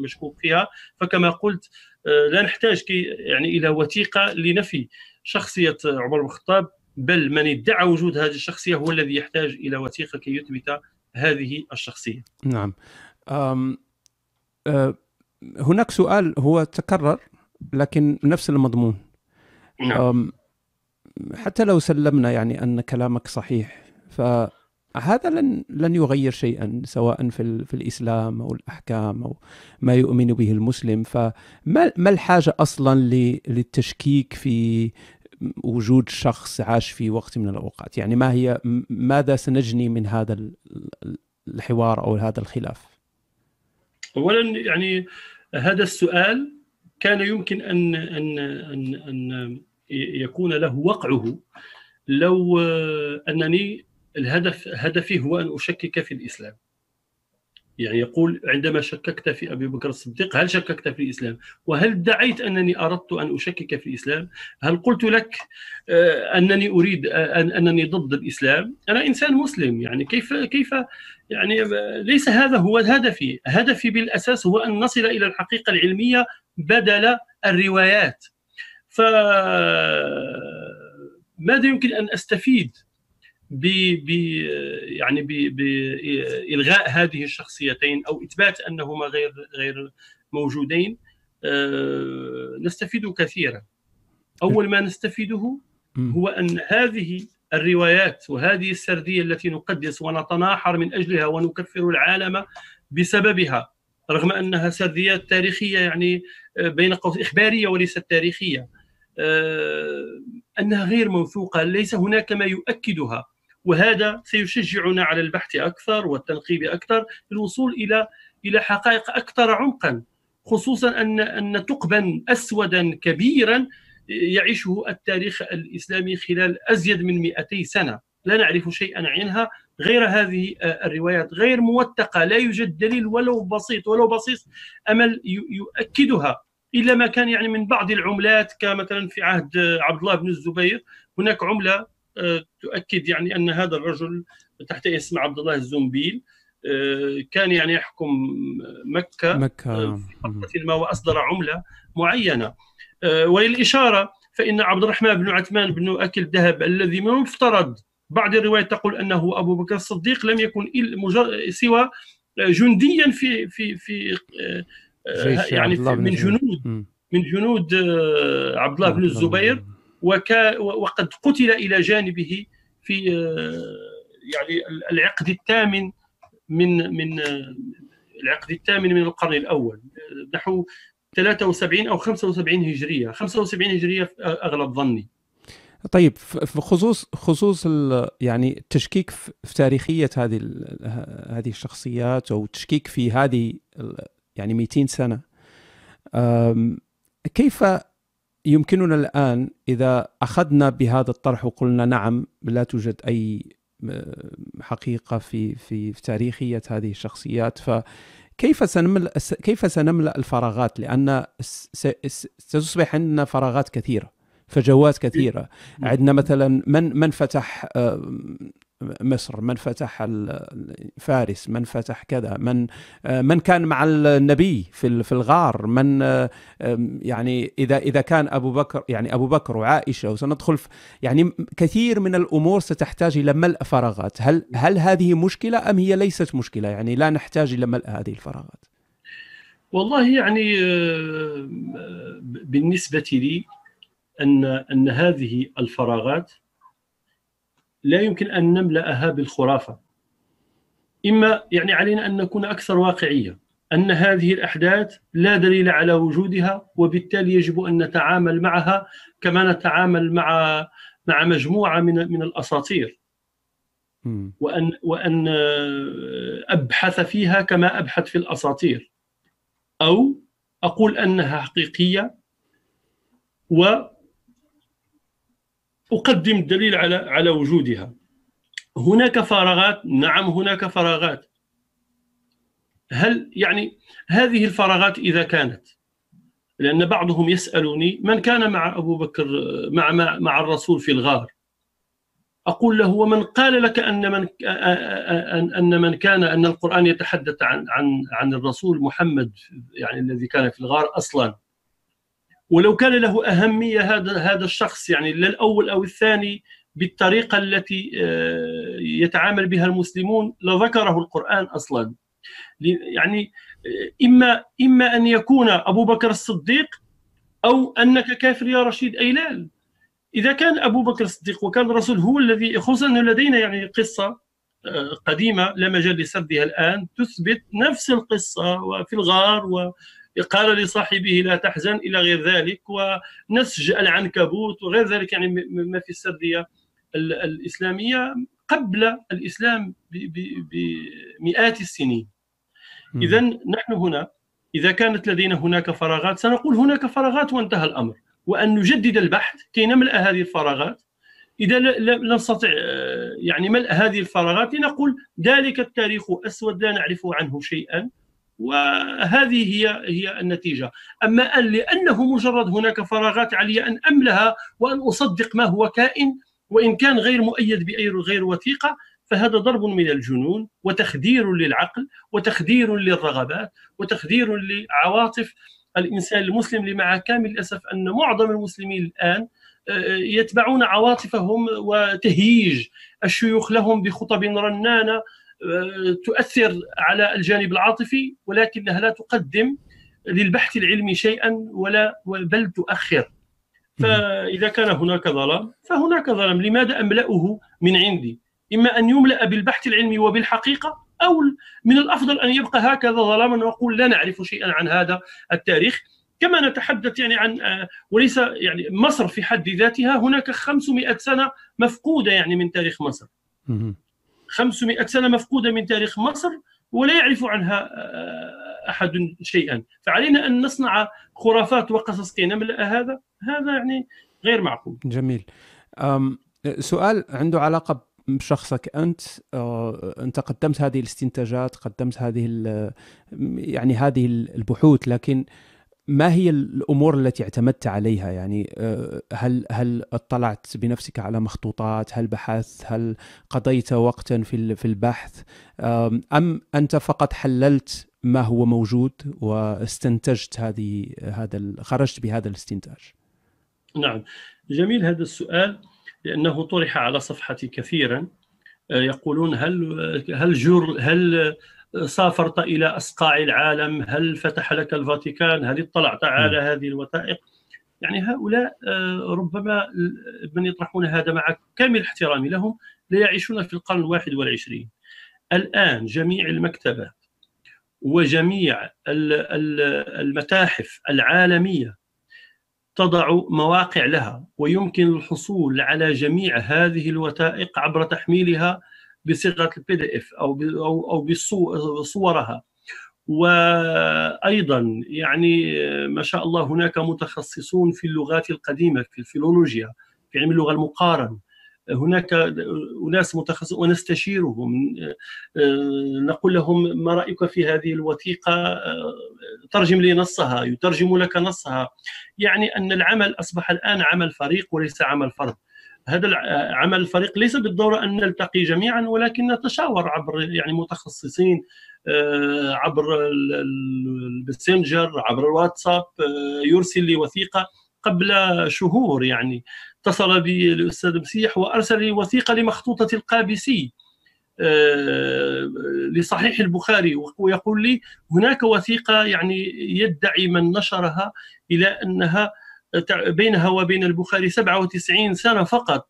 مشكوك فيها، فكما قلت لا نحتاج يعني إلى وثيقة لنفي شخصية عمر بن الخطاب، بل من ادعى وجود هذه الشخصية هو الذي يحتاج إلى وثيقة كي يثبت هذه الشخصية. نعم. هناك سؤال هو تكرر لكن نفس المضمون. نعم. حتى لو سلمنا يعني أن كلامك صحيح، فهذا لن يغير شيئا سواء في الإسلام أو الأحكام أو ما يؤمن به المسلم، فما الحاجة أصلا للتشكيك في وجود شخص عاش في وقت من الأوقات؟ يعني ماذا سنجني من هذا الحوار أو هذا الخلاف؟ أولا يعني هذا السؤال كان يمكن أن يكون له وقعه لو أنني هدفي هو أن أشكك في الإسلام. يعني يقول عندما شككت في أبي بكر الصديق هل شككت في الإسلام؟ وهل ادعيت أنني أردت أن أشكك في الإسلام؟ هل قلت لك أنني أريد أنني ضد الإسلام؟ أنا إنسان مسلم، يعني كيف يعني ليس هذا هو هدفي. هدفي بالأساس هو أن نصل إلى الحقيقة العلمية بدل الروايات. فماذا يمكن أن أستفيد يعني بإلغاء هذه الشخصيتين أو إثبات أنهما غير موجودين؟ نستفيد كثيرا. أول ما نستفيده هو أن هذه الروايات وهذه السردية التي نقدس ونتناحر من أجلها ونكفر العالم بسببها، رغم أنها سرديات تاريخية يعني بين قوسين إخبارية وليست تاريخية، أنها غير موثوقة، ليس هناك ما يؤكدها، وهذا سيشجعنا على البحث أكثر والتنقيب أكثر للوصول إلى حقائق أكثر عمقا. خصوصا أن ثقبا أسودا كبيرا يعيشه التاريخ الإسلامي خلال أزيد من 200 سنة لا نعرف شيئا عنها غير هذه الروايات غير موثقة، لا يوجد دليل ولو بسيط أمل يؤكدها، إلا ما كان يعني من بعض العملات كمثلا في عهد عبد الله بن الزبير هناك عملة تؤكد يعني أن هذا الرجل تحت اسم عبد الله الزنبيل كان يعني يحكم مكة في فترة ما وأصدر عملة معينة. وللإشارة فإن عبد الرحمن بن عثمان بن أكل الذهب الذي من المفترض بعض الروايات تقول أنه أبو بكر الصديق لم يكن سوى جنديا في في في يعني من جنود عبد الله بن الزبير، وقد قتل إلى جانبه في يعني العقد الثامن من العقد الثامن من القرن الأول نحو 73 أو 75 هجرية 75 هجرية أغلب ظني. طيب في خصوص يعني التشكيك في تاريخية هذه الشخصيات أو التشكيك في هذه يعني 200 سنة، كيف يمكننا الآن إذا أخذنا بهذا الطرح وقلنا نعم لا توجد أي حقيقة في تاريخية هذه الشخصيات، فكيف سنملأ الفراغات؟ لأن ستصبح عندنا فراغات كثيرة، فجوات كثيرة. عندنا مثلا من فتح مصر، من فتح فارس، من فتح كذا، من كان مع النبي في الغار، من يعني إذا كان أبو بكر وعائشة، وسندخل يعني كثير من الأمور ستحتاج إلى ملء فراغات. هل هذه مشكلة أم هي ليست مشكلة؟ يعني لا نحتاج إلى ملء هذه الفراغات. والله يعني بالنسبة لي أن هذه الفراغات لا يمكن أن نملأها بالخرافة. إما يعني علينا أن نكون أكثر واقعية، أن هذه الأحداث لا دليل على وجودها، وبالتالي يجب أن نتعامل معها كما نتعامل مع مجموعة من الأساطير، وأن أبحث فيها كما أبحث في الأساطير، أو أقول أنها حقيقية وأقدم الدليل على وجودها. هناك فراغات، نعم هناك فراغات. هل يعني هذه الفراغات إذا كانت، لأن بعضهم يسألني من كان مع أبو بكر مع الرسول في الغار، أقول له ومن قال لك أن القرآن يتحدث عن الرسول محمد يعني الذي كان في الغار أصلاً. ولو كان له أهمية هذا الشخص يعني لا الأول أو الثاني بالطريقة التي يتعامل بها المسلمون لذكره القرآن أصلا. يعني إما أن يكون أبو بكر الصديق أو أنك كافر يا رشيد أيلال. إذا كان أبو بكر الصديق وكان الرسول هو الذي، خصوصا أن لدينا يعني قصة قديمة لا مجال لسردها الآن تثبت نفس القصة، وفي الغار قال لصاحبه لا تحزن إلى غير ذلك، ونسج العنكبوت وغير ذلك يعني مما في السردية الإسلامية قبل الإسلام بمئات السنين. إذا نحن هنا إذا كانت لدينا هناك فراغات سنقول هناك فراغات وانتهى الأمر، وأن نجدد البحث كي نملأ هذه الفراغات. إذا لم نستطع يعني ملء هذه الفراغات لنقول ذلك التاريخ أسود لا نعرف عنه شيئا، وهذه هي النتيجة. أما أن لأنه مجرد هناك فراغات علي أن أملها وأن أصدق ما هو كائن وإن كان غير مؤيد بأي غير وثيقة، فهذا ضرب من الجنون وتخدير للعقل وتخدير للرغبات وتخدير لعواطف الإنسان المسلم، لمع كامل الأسف أن معظم المسلمين الآن يتبعون عواطفهم وتهييج الشيوخ لهم بخطب رنانة تؤثر على الجانب العاطفي، ولكنها لا تقدم للبحث العلمي شيئا بل تؤخر. فإذا كان هناك ظلام فهناك ظلام، لماذا أملأه من عندي؟ إما أن يملأ بالبحث العلمي وبالحقيقة، أو من الأفضل أن يبقى هكذا ظلاما وأقول لا نعرف شيئا عن هذا التاريخ كما نتحدث يعني عن، وليس يعني مصر في حد ذاتها هناك 500 سنة مفقودة يعني من تاريخ مصر 500 سنة مفقودة من تاريخ مصر ولا يعرف عنها أحد شيئا، فعلينا أن نصنع خرافات وقصص كي نملأ هذا يعني غير معقول. جميل. سؤال عنده علاقة بشخصك أنت، أنت قدمت هذه الاستنتاجات، قدمت هذه يعني هذه البحوث، لكن ما هي الأمور التي اعتمدت عليها؟ يعني هل اطلعت بنفسك على مخطوطات؟ هل بحثت؟ هل قضيت وقتا في البحث؟ أم أنت فقط حللت ما هو موجود واستنتجت خرجت بهذا الاستنتاج؟ نعم، جميل هذا السؤال، لأنه طرح على صفحتي كثيرا. يقولون هل سافرت إلى أصقاع العالم؟ هل فتح لك الفاتيكان؟ هل اطلعت على هذه الوثائق؟ يعني هؤلاء ربما من يطرحون هذا مع كامل احترامي لهم لا يعيشون في القرن 21. الآن جميع المكتبات وجميع المتاحف العالمية تضع مواقع لها، ويمكن الحصول على جميع هذه الوثائق عبر تحميلها بصيغه البي دي اف او بصورها. وايضا يعني ما شاء الله هناك متخصصون في اللغات القديمه، في الفيلولوجيا، في علم اللغه المقارن، هناك اناس متخصصون ونستشيرهم، نقول لهم ما رايك في هذه الوثيقه، ترجم لي نصها، يترجم لك نصها. يعني ان العمل اصبح الان عمل فريق وليس عمل فرد. هذا عمل الفريق ليس بالضروره ان نلتقي جميعا، ولكن نتشاور عبر يعني متخصصين، عبر الماسنجر، عبر الواتساب، يرسل لي وثيقه. قبل شهور يعني اتصل بي الاستاذ مسيح وارسل لي وثيقه لمخطوطه القابسي لصحيح البخاري، ويقول لي هناك وثيقه يعني يدعي من نشرها الى انها بينها وبين البخاري 97 سنة فقط،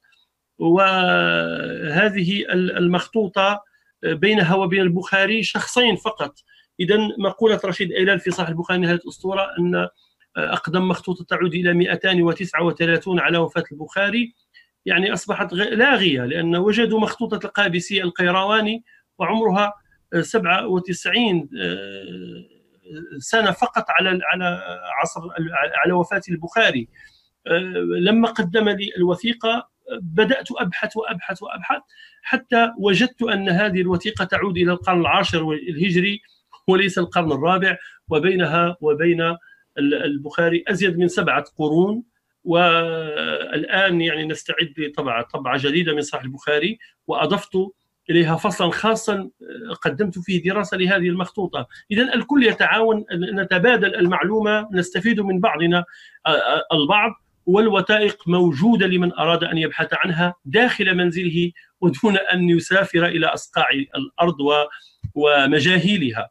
وهذه المخطوطة بينها وبين البخاري شخصين فقط. إذن مقولة رشيد أيلال في صحيح البخاري نهاية أسطورة أن أقدم مخطوطة تعود إلى 239 على وفاة البخاري يعني أصبحت لاغية، لأن وجدوا مخطوطة القابسي القيرواني وعمرها 97 سنة فقط على عصر على وفاة البخاري. لما قدم لي الوثيقة بدأت أبحث وأبحث وأبحث حتى وجدت أن هذه الوثيقة تعود إلى القرن 10 الهجري وليس القرن 4، وبينها وبين البخاري أزيد من 7 قرون. والآن يعني نستعد لطبعة جديدة من صحيح البخاري، وأضفت إليها فصلا خاصا قدمت فيه دراسة لهذه المخطوطة. إذن الكل يتعاون، نتبادل المعلومة، نستفيد من بعضنا البعض، والوثائق موجودة لمن أراد أن يبحث عنها داخل منزله ودون أن يسافر إلى أصقاع الأرض ومجاهيلها.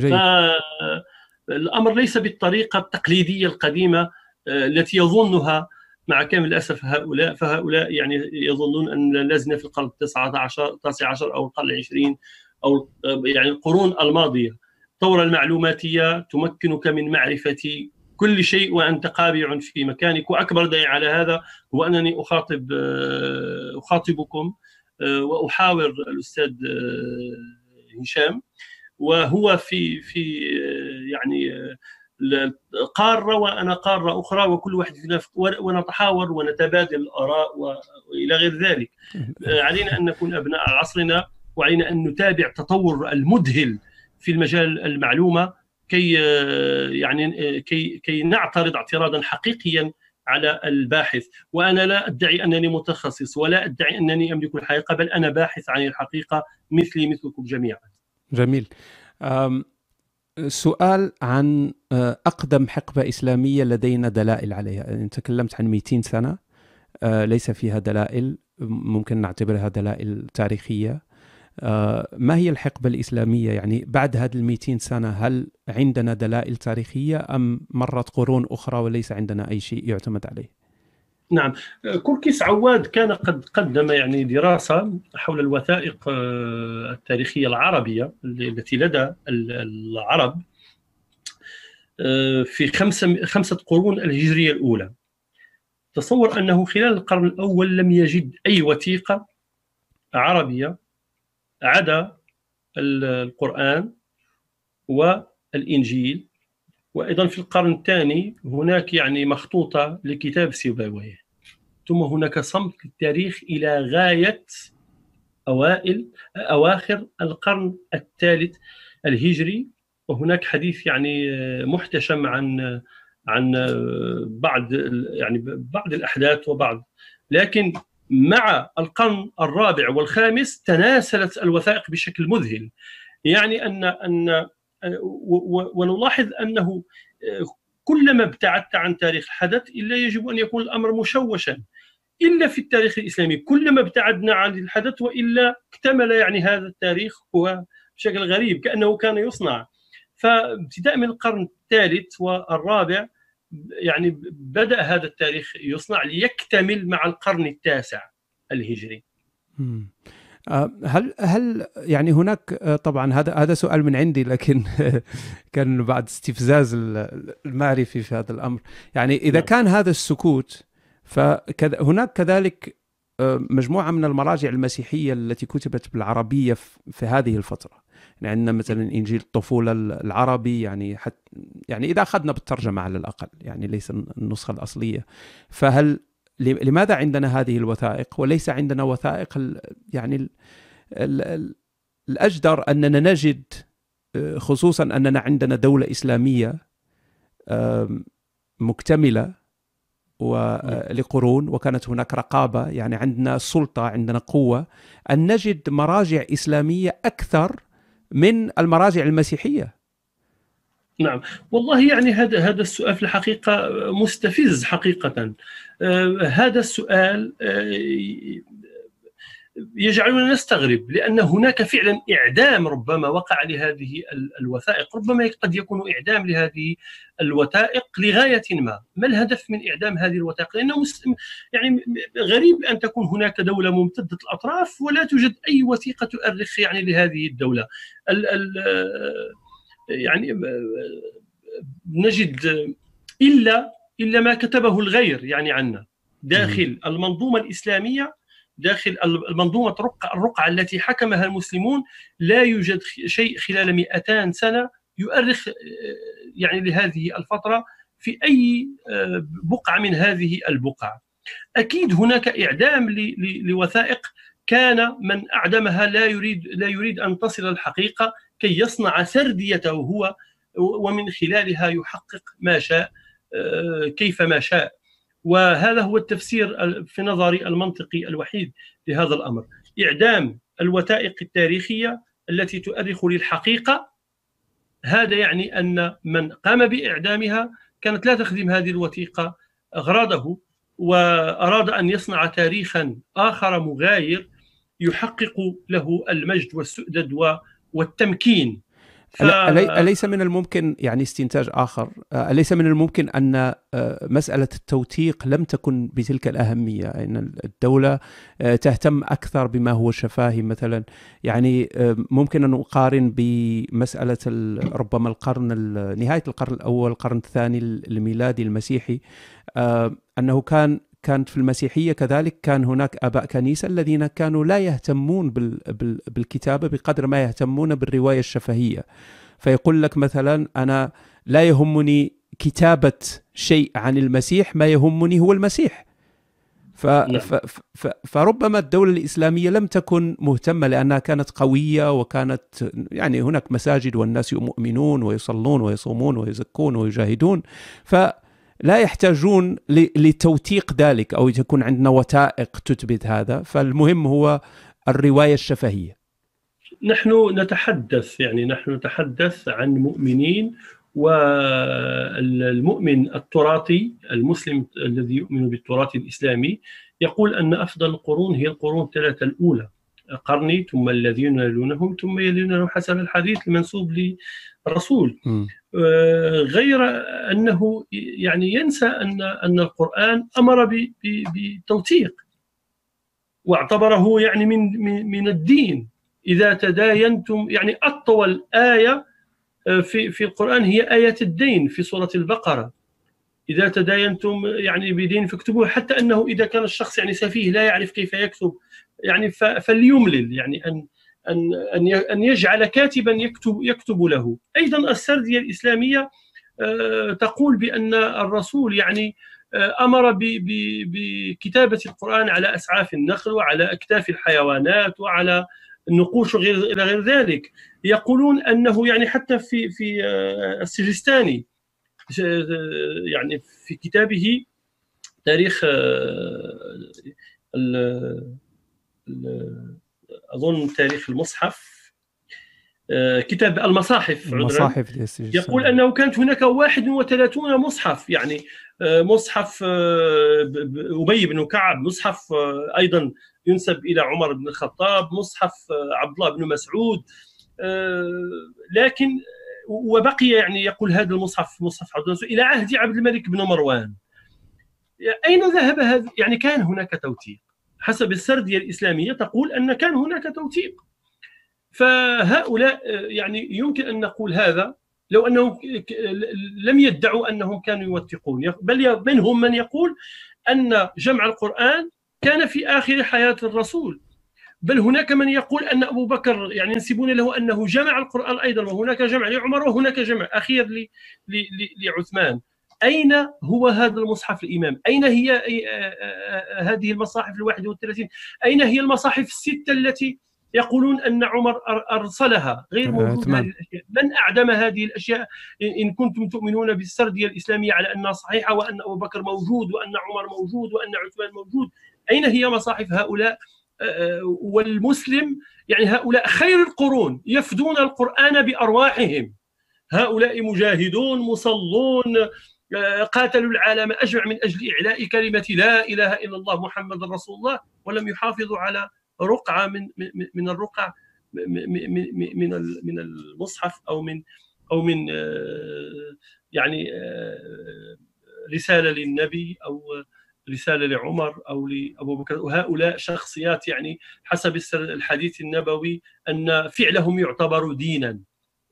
فالأمر ليس بالطريقة التقليدية القديمة التي يظنها مع كامل الأسف هؤلاء، فهؤلاء يعني يظنون أن اللازمة في القرن 19 أو القرن 20 أو يعني القرون الماضية. الثورة المعلوماتية تمكنك من معرفة كل شيء وأنت قابع في مكانك. وأكبر دليل على هذا هو أنني أخاطبكم وأحاور الأستاذ هشام، وهو في يعني قارة وأنا قارة أخرى، وكل واحد فينا ونتحاور ونتبادل الآراء وإلى غير ذلك. علينا أن نكون أبناء عصرنا، وعلينا أن نتابع التطور المذهل في المجال المعلومة كي نعترض اعتراضا حقيقيا على الباحث. وأنا لا أدعي أنني متخصص ولا أدعي أنني أملك الحقيقة، بل أنا باحث عن الحقيقة مثلي مثلكم جميعا. جميل. سؤال عن أقدم حقبة إسلامية لدينا دلائل عليها. أنت تكلمت عن 200 سنة ليس فيها دلائل، ممكن نعتبرها دلائل تاريخية. ما هي الحقبة الإسلامية يعني بعد هذه 200 سنة؟ هل عندنا دلائل تاريخية أم مرت قرون أخرى وليس عندنا أي شيء يعتمد عليه؟ نعم، كركيس عواد كان قد قدم يعني دراسة حول الوثائق التاريخية العربية التي لدى العرب في 5 قرون الهجرية الأولى. تصور أنه خلال القرن الأول لم يجد أي وثيقة عربية عدا القرآن والإنجيل. وأيضا في القرن الثاني هناك يعني مخطوطة لكتاب سيبويه، ثم هناك صمت للتاريخ إلى غاية أواخر القرن الثالث الهجري. وهناك حديث يعني محتشم عن بعض يعني بعض الأحداث وبعض، لكن مع القرن الرابع والخامس تناسلت الوثائق بشكل مذهل. يعني أن ونلاحظ أنه كلما ابتعدت عن تاريخ الحدث إلا يجب أن يكون الأمر مشوشا، إلا في التاريخ الإسلامي كلما ابتعدنا عن الحدث وإلا اكتمل يعني هذا التاريخ بشكل غريب كأنه كان يصنع. فابتداء من القرن الثالث والرابع يعني بدأ هذا التاريخ يصنع ليكتمل مع القرن التاسع الهجري. هل يعني هناك، طبعا هذا سؤال من عندي لكن كان بعد استفزاز المعرفي في هذا الأمر، يعني إذا كان هذا السكوت فهناك كذلك مجموعة من المراجع المسيحية التي كتبت بالعربية في هذه الفترة. يعني عندنا مثلا إنجيل الطفولة العربي، يعني حتى يعني إذا أخذنا بالترجمة على الأقل، يعني ليس النسخة الأصلية. فهل لماذا عندنا هذه الوثائق وليس عندنا وثائق الأجدر أننا نجد، خصوصا أننا عندنا دولة إسلامية مكتملة ولقرون وكانت هناك رقابة، يعني عندنا سلطة، عندنا قوة، أن نجد مراجع إسلامية أكثر من المراجع المسيحية؟ نعم والله، يعني هذا السؤال في الحقيقة مستفز حقيقة. هذا السؤال يجعلنا نستغرب، لأن هناك فعلا إعدام ربما وقع لهذه الوثائق، ربما قد يكون إعدام لهذه الوثائق لغاية ما الهدف من إعدام هذه الوثائق؟ لأنه يعني غريب أن تكون هناك دولة ممتدة الأطراف ولا توجد أي وثيقة تؤرخ يعني لهذه الدولة. يعني نجد إلا ما كتبه الغير يعني عنا داخل المنظومة الإسلامية، داخل المنظومة الرقعة التي حكمها المسلمون لا يوجد شيء خلال 200 سنة يؤرخ يعني لهذه الفترة في أي بقعة من هذه البقع. أكيد هناك إعدام لوثائق كان من أعدمها لا يريد أن تصل الحقيقة كي يصنع سرديته هو، ومن خلالها يحقق ما شاء كيفما شاء. وهذا هو التفسير في نظري المنطقي الوحيد لهذا الأمر، إعدام الوثائق التاريخية التي تؤرخ للحقيقة. هذا يعني أن من قام بإعدامها كانت لا تخدم هذه الوثيقة أغراضه، وأراد أن يصنع تاريخا آخر مغاير يحقق له المجد والسؤدد والتمكين. أليس من الممكن يعني استنتاج آخر؟ أليس من الممكن أن مسألة التوثيق لم تكن بتلك الأهمية، أن يعني الدولة تهتم أكثر بما هو شفاهي مثلا؟ يعني ممكن أن أقارن بمسألة ربما القرن، نهاية القرن الأول القرن الثاني الميلادي المسيحي، أنه كانت في المسيحية كذلك كان هناك آباء كنيسة الذين كانوا لا يهتمون بالكتابة بقدر ما يهتمون بالرواية الشفهية. فيقول لك مثلا أنا لا يهمني كتابة شيء عن المسيح، ما يهمني هو المسيح. فربما الدولة الإسلامية لم تكن مهتمة لأنها كانت قوية، وكانت يعني هناك مساجد والناس يؤمنون ويصلون ويصومون ويزكون ويجاهدون، ف لا يحتاجون لتوثيق ذلك أو يكون عندنا وثائق تثبت هذا، فالمهم هو الرواية الشفهية. نحن نتحدث عن مؤمنين، والمؤمن التراثي المسلم الذي يؤمن بالتراث الإسلامي يقول أن أفضل القرون هي القرون الثلاثة الأولى، قرني ثم الذين يلونهم ثم يلونهم حسب الحديث المنسوب للرسول. غير أنه يعني ينسى أن القرآن أمر بتوثيق واعتبره يعني من الدين. إذا تداينتم، يعني أطول آية في القرآن هي آية الدين في سورة البقرة، إذا تداينتم يعني بدين فاكتبوه، حتى أنه إذا كان الشخص يعني سفيه لا يعرف كيف يكتب يعني فليملل، يعني أن أن يجعل كاتبا يكتب له. أيضا السردية الإسلامية تقول بأن الرسول يعني أمر بكتابة القرآن على أسعاف النخل وعلى أكتاف الحيوانات وعلى النقوش إلى غير ذلك. يقولون أنه يعني حتى في السجستاني يعني في كتابه تاريخ أظن تاريخ المصحف، كتاب المصاحف يقول أنه كانت هناك 31 مصحف، يعني مصحف أبي بن كعب، مصحف أيضا ينسب إلى عمر بن الخطاب، مصحف عبد الله بن مسعود، لكن وبقي يعني يقول هذا المصحف مصحف إلى عهد عبد الملك بن مروان. أين ذهب هذا؟ يعني كان هناك توثيق حسب السردية الإسلامية، تقول أن كان هناك توثيق. فهؤلاء يعني يمكن أن نقول هذا لو أنهم لم يدعوا أنهم كانوا يوثقون، بل منهم من يقول أن جمع القرآن كان في آخر حياة الرسول، بل هناك من يقول أن أبو بكر يعني ينسبون له أنه جمع القرآن أيضا، وهناك جمع لعمر، وهناك جمع أخير لعثمان. أين هو هذا المصحف الإمام؟ أين هي هذه المصاحف 31؟ أين هي المصاحف 6 التي يقولون أن عمر أرسلها؟ غير موجود. من أعدم هذه الأشياء إن كنتم تؤمنون بالسردية الإسلامية على أنها صحيحة، وأن أبو بكر موجود، وأن عمر موجود، وأن عثمان موجود؟ أين هي مصاحف هؤلاء؟ والمسلم يعني هؤلاء خير القرون يفدون القرآن بأرواحهم، هؤلاء مجاهدون مصلون قاتلوا العالم أجمع من أجل إعلاء كلمة لا إله إلا الله محمد رسول الله، ولم يحافظوا على رقعة من الرقع من المصحف أو من يعني رسالة للنبي أو رسالة لعمر أو لأبو بكر. وهؤلاء شخصيات يعني حسب الحديث النبوي أن فعلهم يعتبر دينا،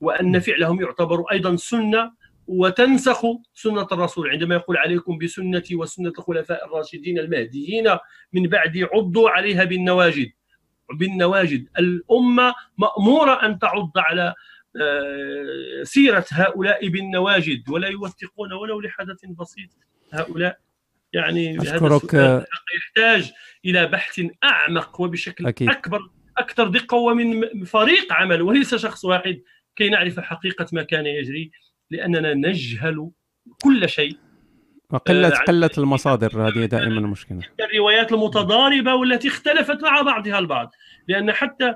وأن فعلهم يعتبر أيضا سنة وتنسخ سنة الرسول، عندما يقول عليكم بسنتي وسنة الخلفاء الراشدين المهديين من بعدي عضوا عليها بالنواجد. الأمة مأمورة أن تعض على سيرة هؤلاء بالنواجد، ولا يوثقون ولو لحدث بسيط. هؤلاء يعني هذا السؤال يحتاج إلى بحث أعمق وبشكل أكيد. أكبر أكثر دقة، ومن فريق عمل وليس شخص واحد، كي نعرف حقيقة ما كان يجري، لأننا نجهل كل شيء. قلة المصادر هذه دائما مشكلة، الروايات المتضاربة والتي اختلفت مع بعضها البعض، لأن حتى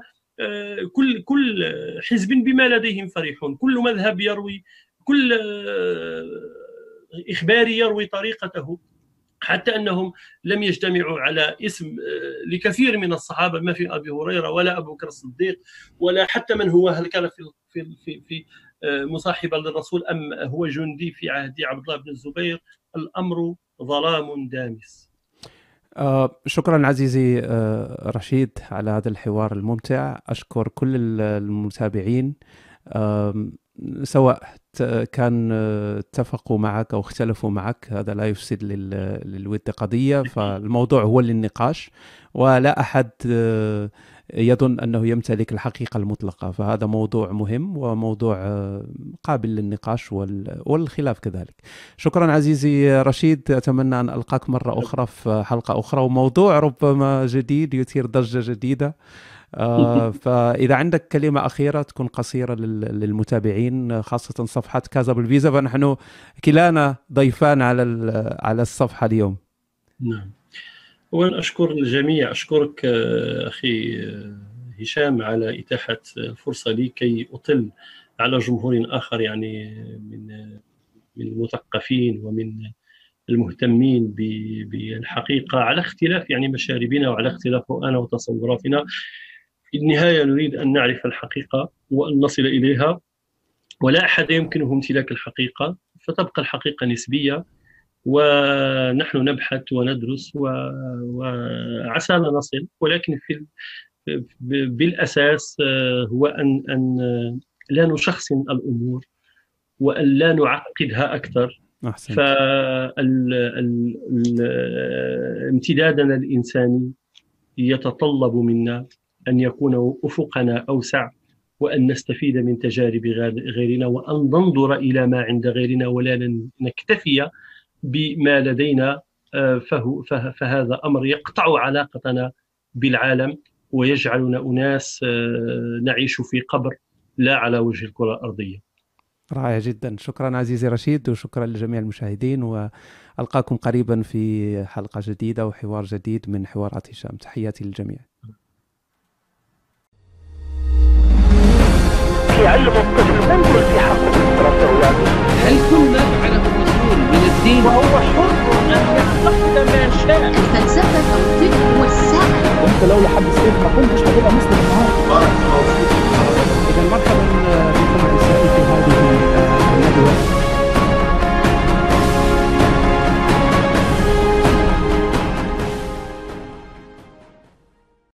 كل حزب بما لديهم فرحون، كل مذهب يروي، كل إخباري يروي طريقته، حتى أنهم لم يجتمعوا على اسم لكثير من الصحابة، ما في أبي هريرة ولا أبو بكر الصديق ولا حتى من هو هل كان في مصاحبا للرسول أم هو جندي في عهد عبد الله بن الزبير. الأمر ظلام دامس. شكرا عزيزي رشيد على هذا الحوار الممتع. أشكر كل المتابعين سواء كان اتفقوا معك أو اختلفوا معك، هذا لا يفسد للود قضية، فالموضوع هو للنقاش، ولا أحد يظن أنه يمتلك الحقيقة المطلقة، فهذا موضوع مهم وموضوع قابل للنقاش والخلاف كذلك. شكرا عزيزي رشيد، أتمنى أن ألقاك مرة أخرى في حلقة أخرى وموضوع ربما جديد يثير ضجة جديدة. فإذا عندك كلمة أخيرة تكون قصيرة للمتابعين، خاصة صفحة كازا بالفيزا، فنحن كلانا ضيفان على الصفحة اليوم. نعم، أولا أشكر الجميع، أشكرك أخي هشام على إتاحة الفرصة لي كي أطل على جمهور آخر يعني من المثقفين ومن المهتمين بالحقيقة على اختلاف يعني مشاربنا وعلى اختلاف رؤانا وتصوراتنا. في النهاية نريد أن نعرف الحقيقة وأن نصل إليها، ولا أحد يمكنه امتلاك الحقيقة، فتبقى الحقيقة نسبية، ونحن نبحث وندرس وعسانا نصل، ولكن بالأساس هو أن لا نشخصن الأمور وأن لا نعقدها أكثر. فامتدادنا الإنساني يتطلب منا أن يكون أفقنا أوسع، وأن نستفيد من تجارب غيرنا، وأن ننظر إلى ما عند غيرنا ولا نكتفي بما لدينا، فهذا أمر يقطع علاقتنا بالعالم ويجعلنا أناس نعيش في قبر لا على وجه الكرة الأرضية. رائع جدا، شكرا عزيزي رشيد، وشكرا لجميع المشاهدين، وألقاكم قريبا في حلقة جديدة وحوار جديد من حوارات هشام. تحياتي للجميع. في علم الطفل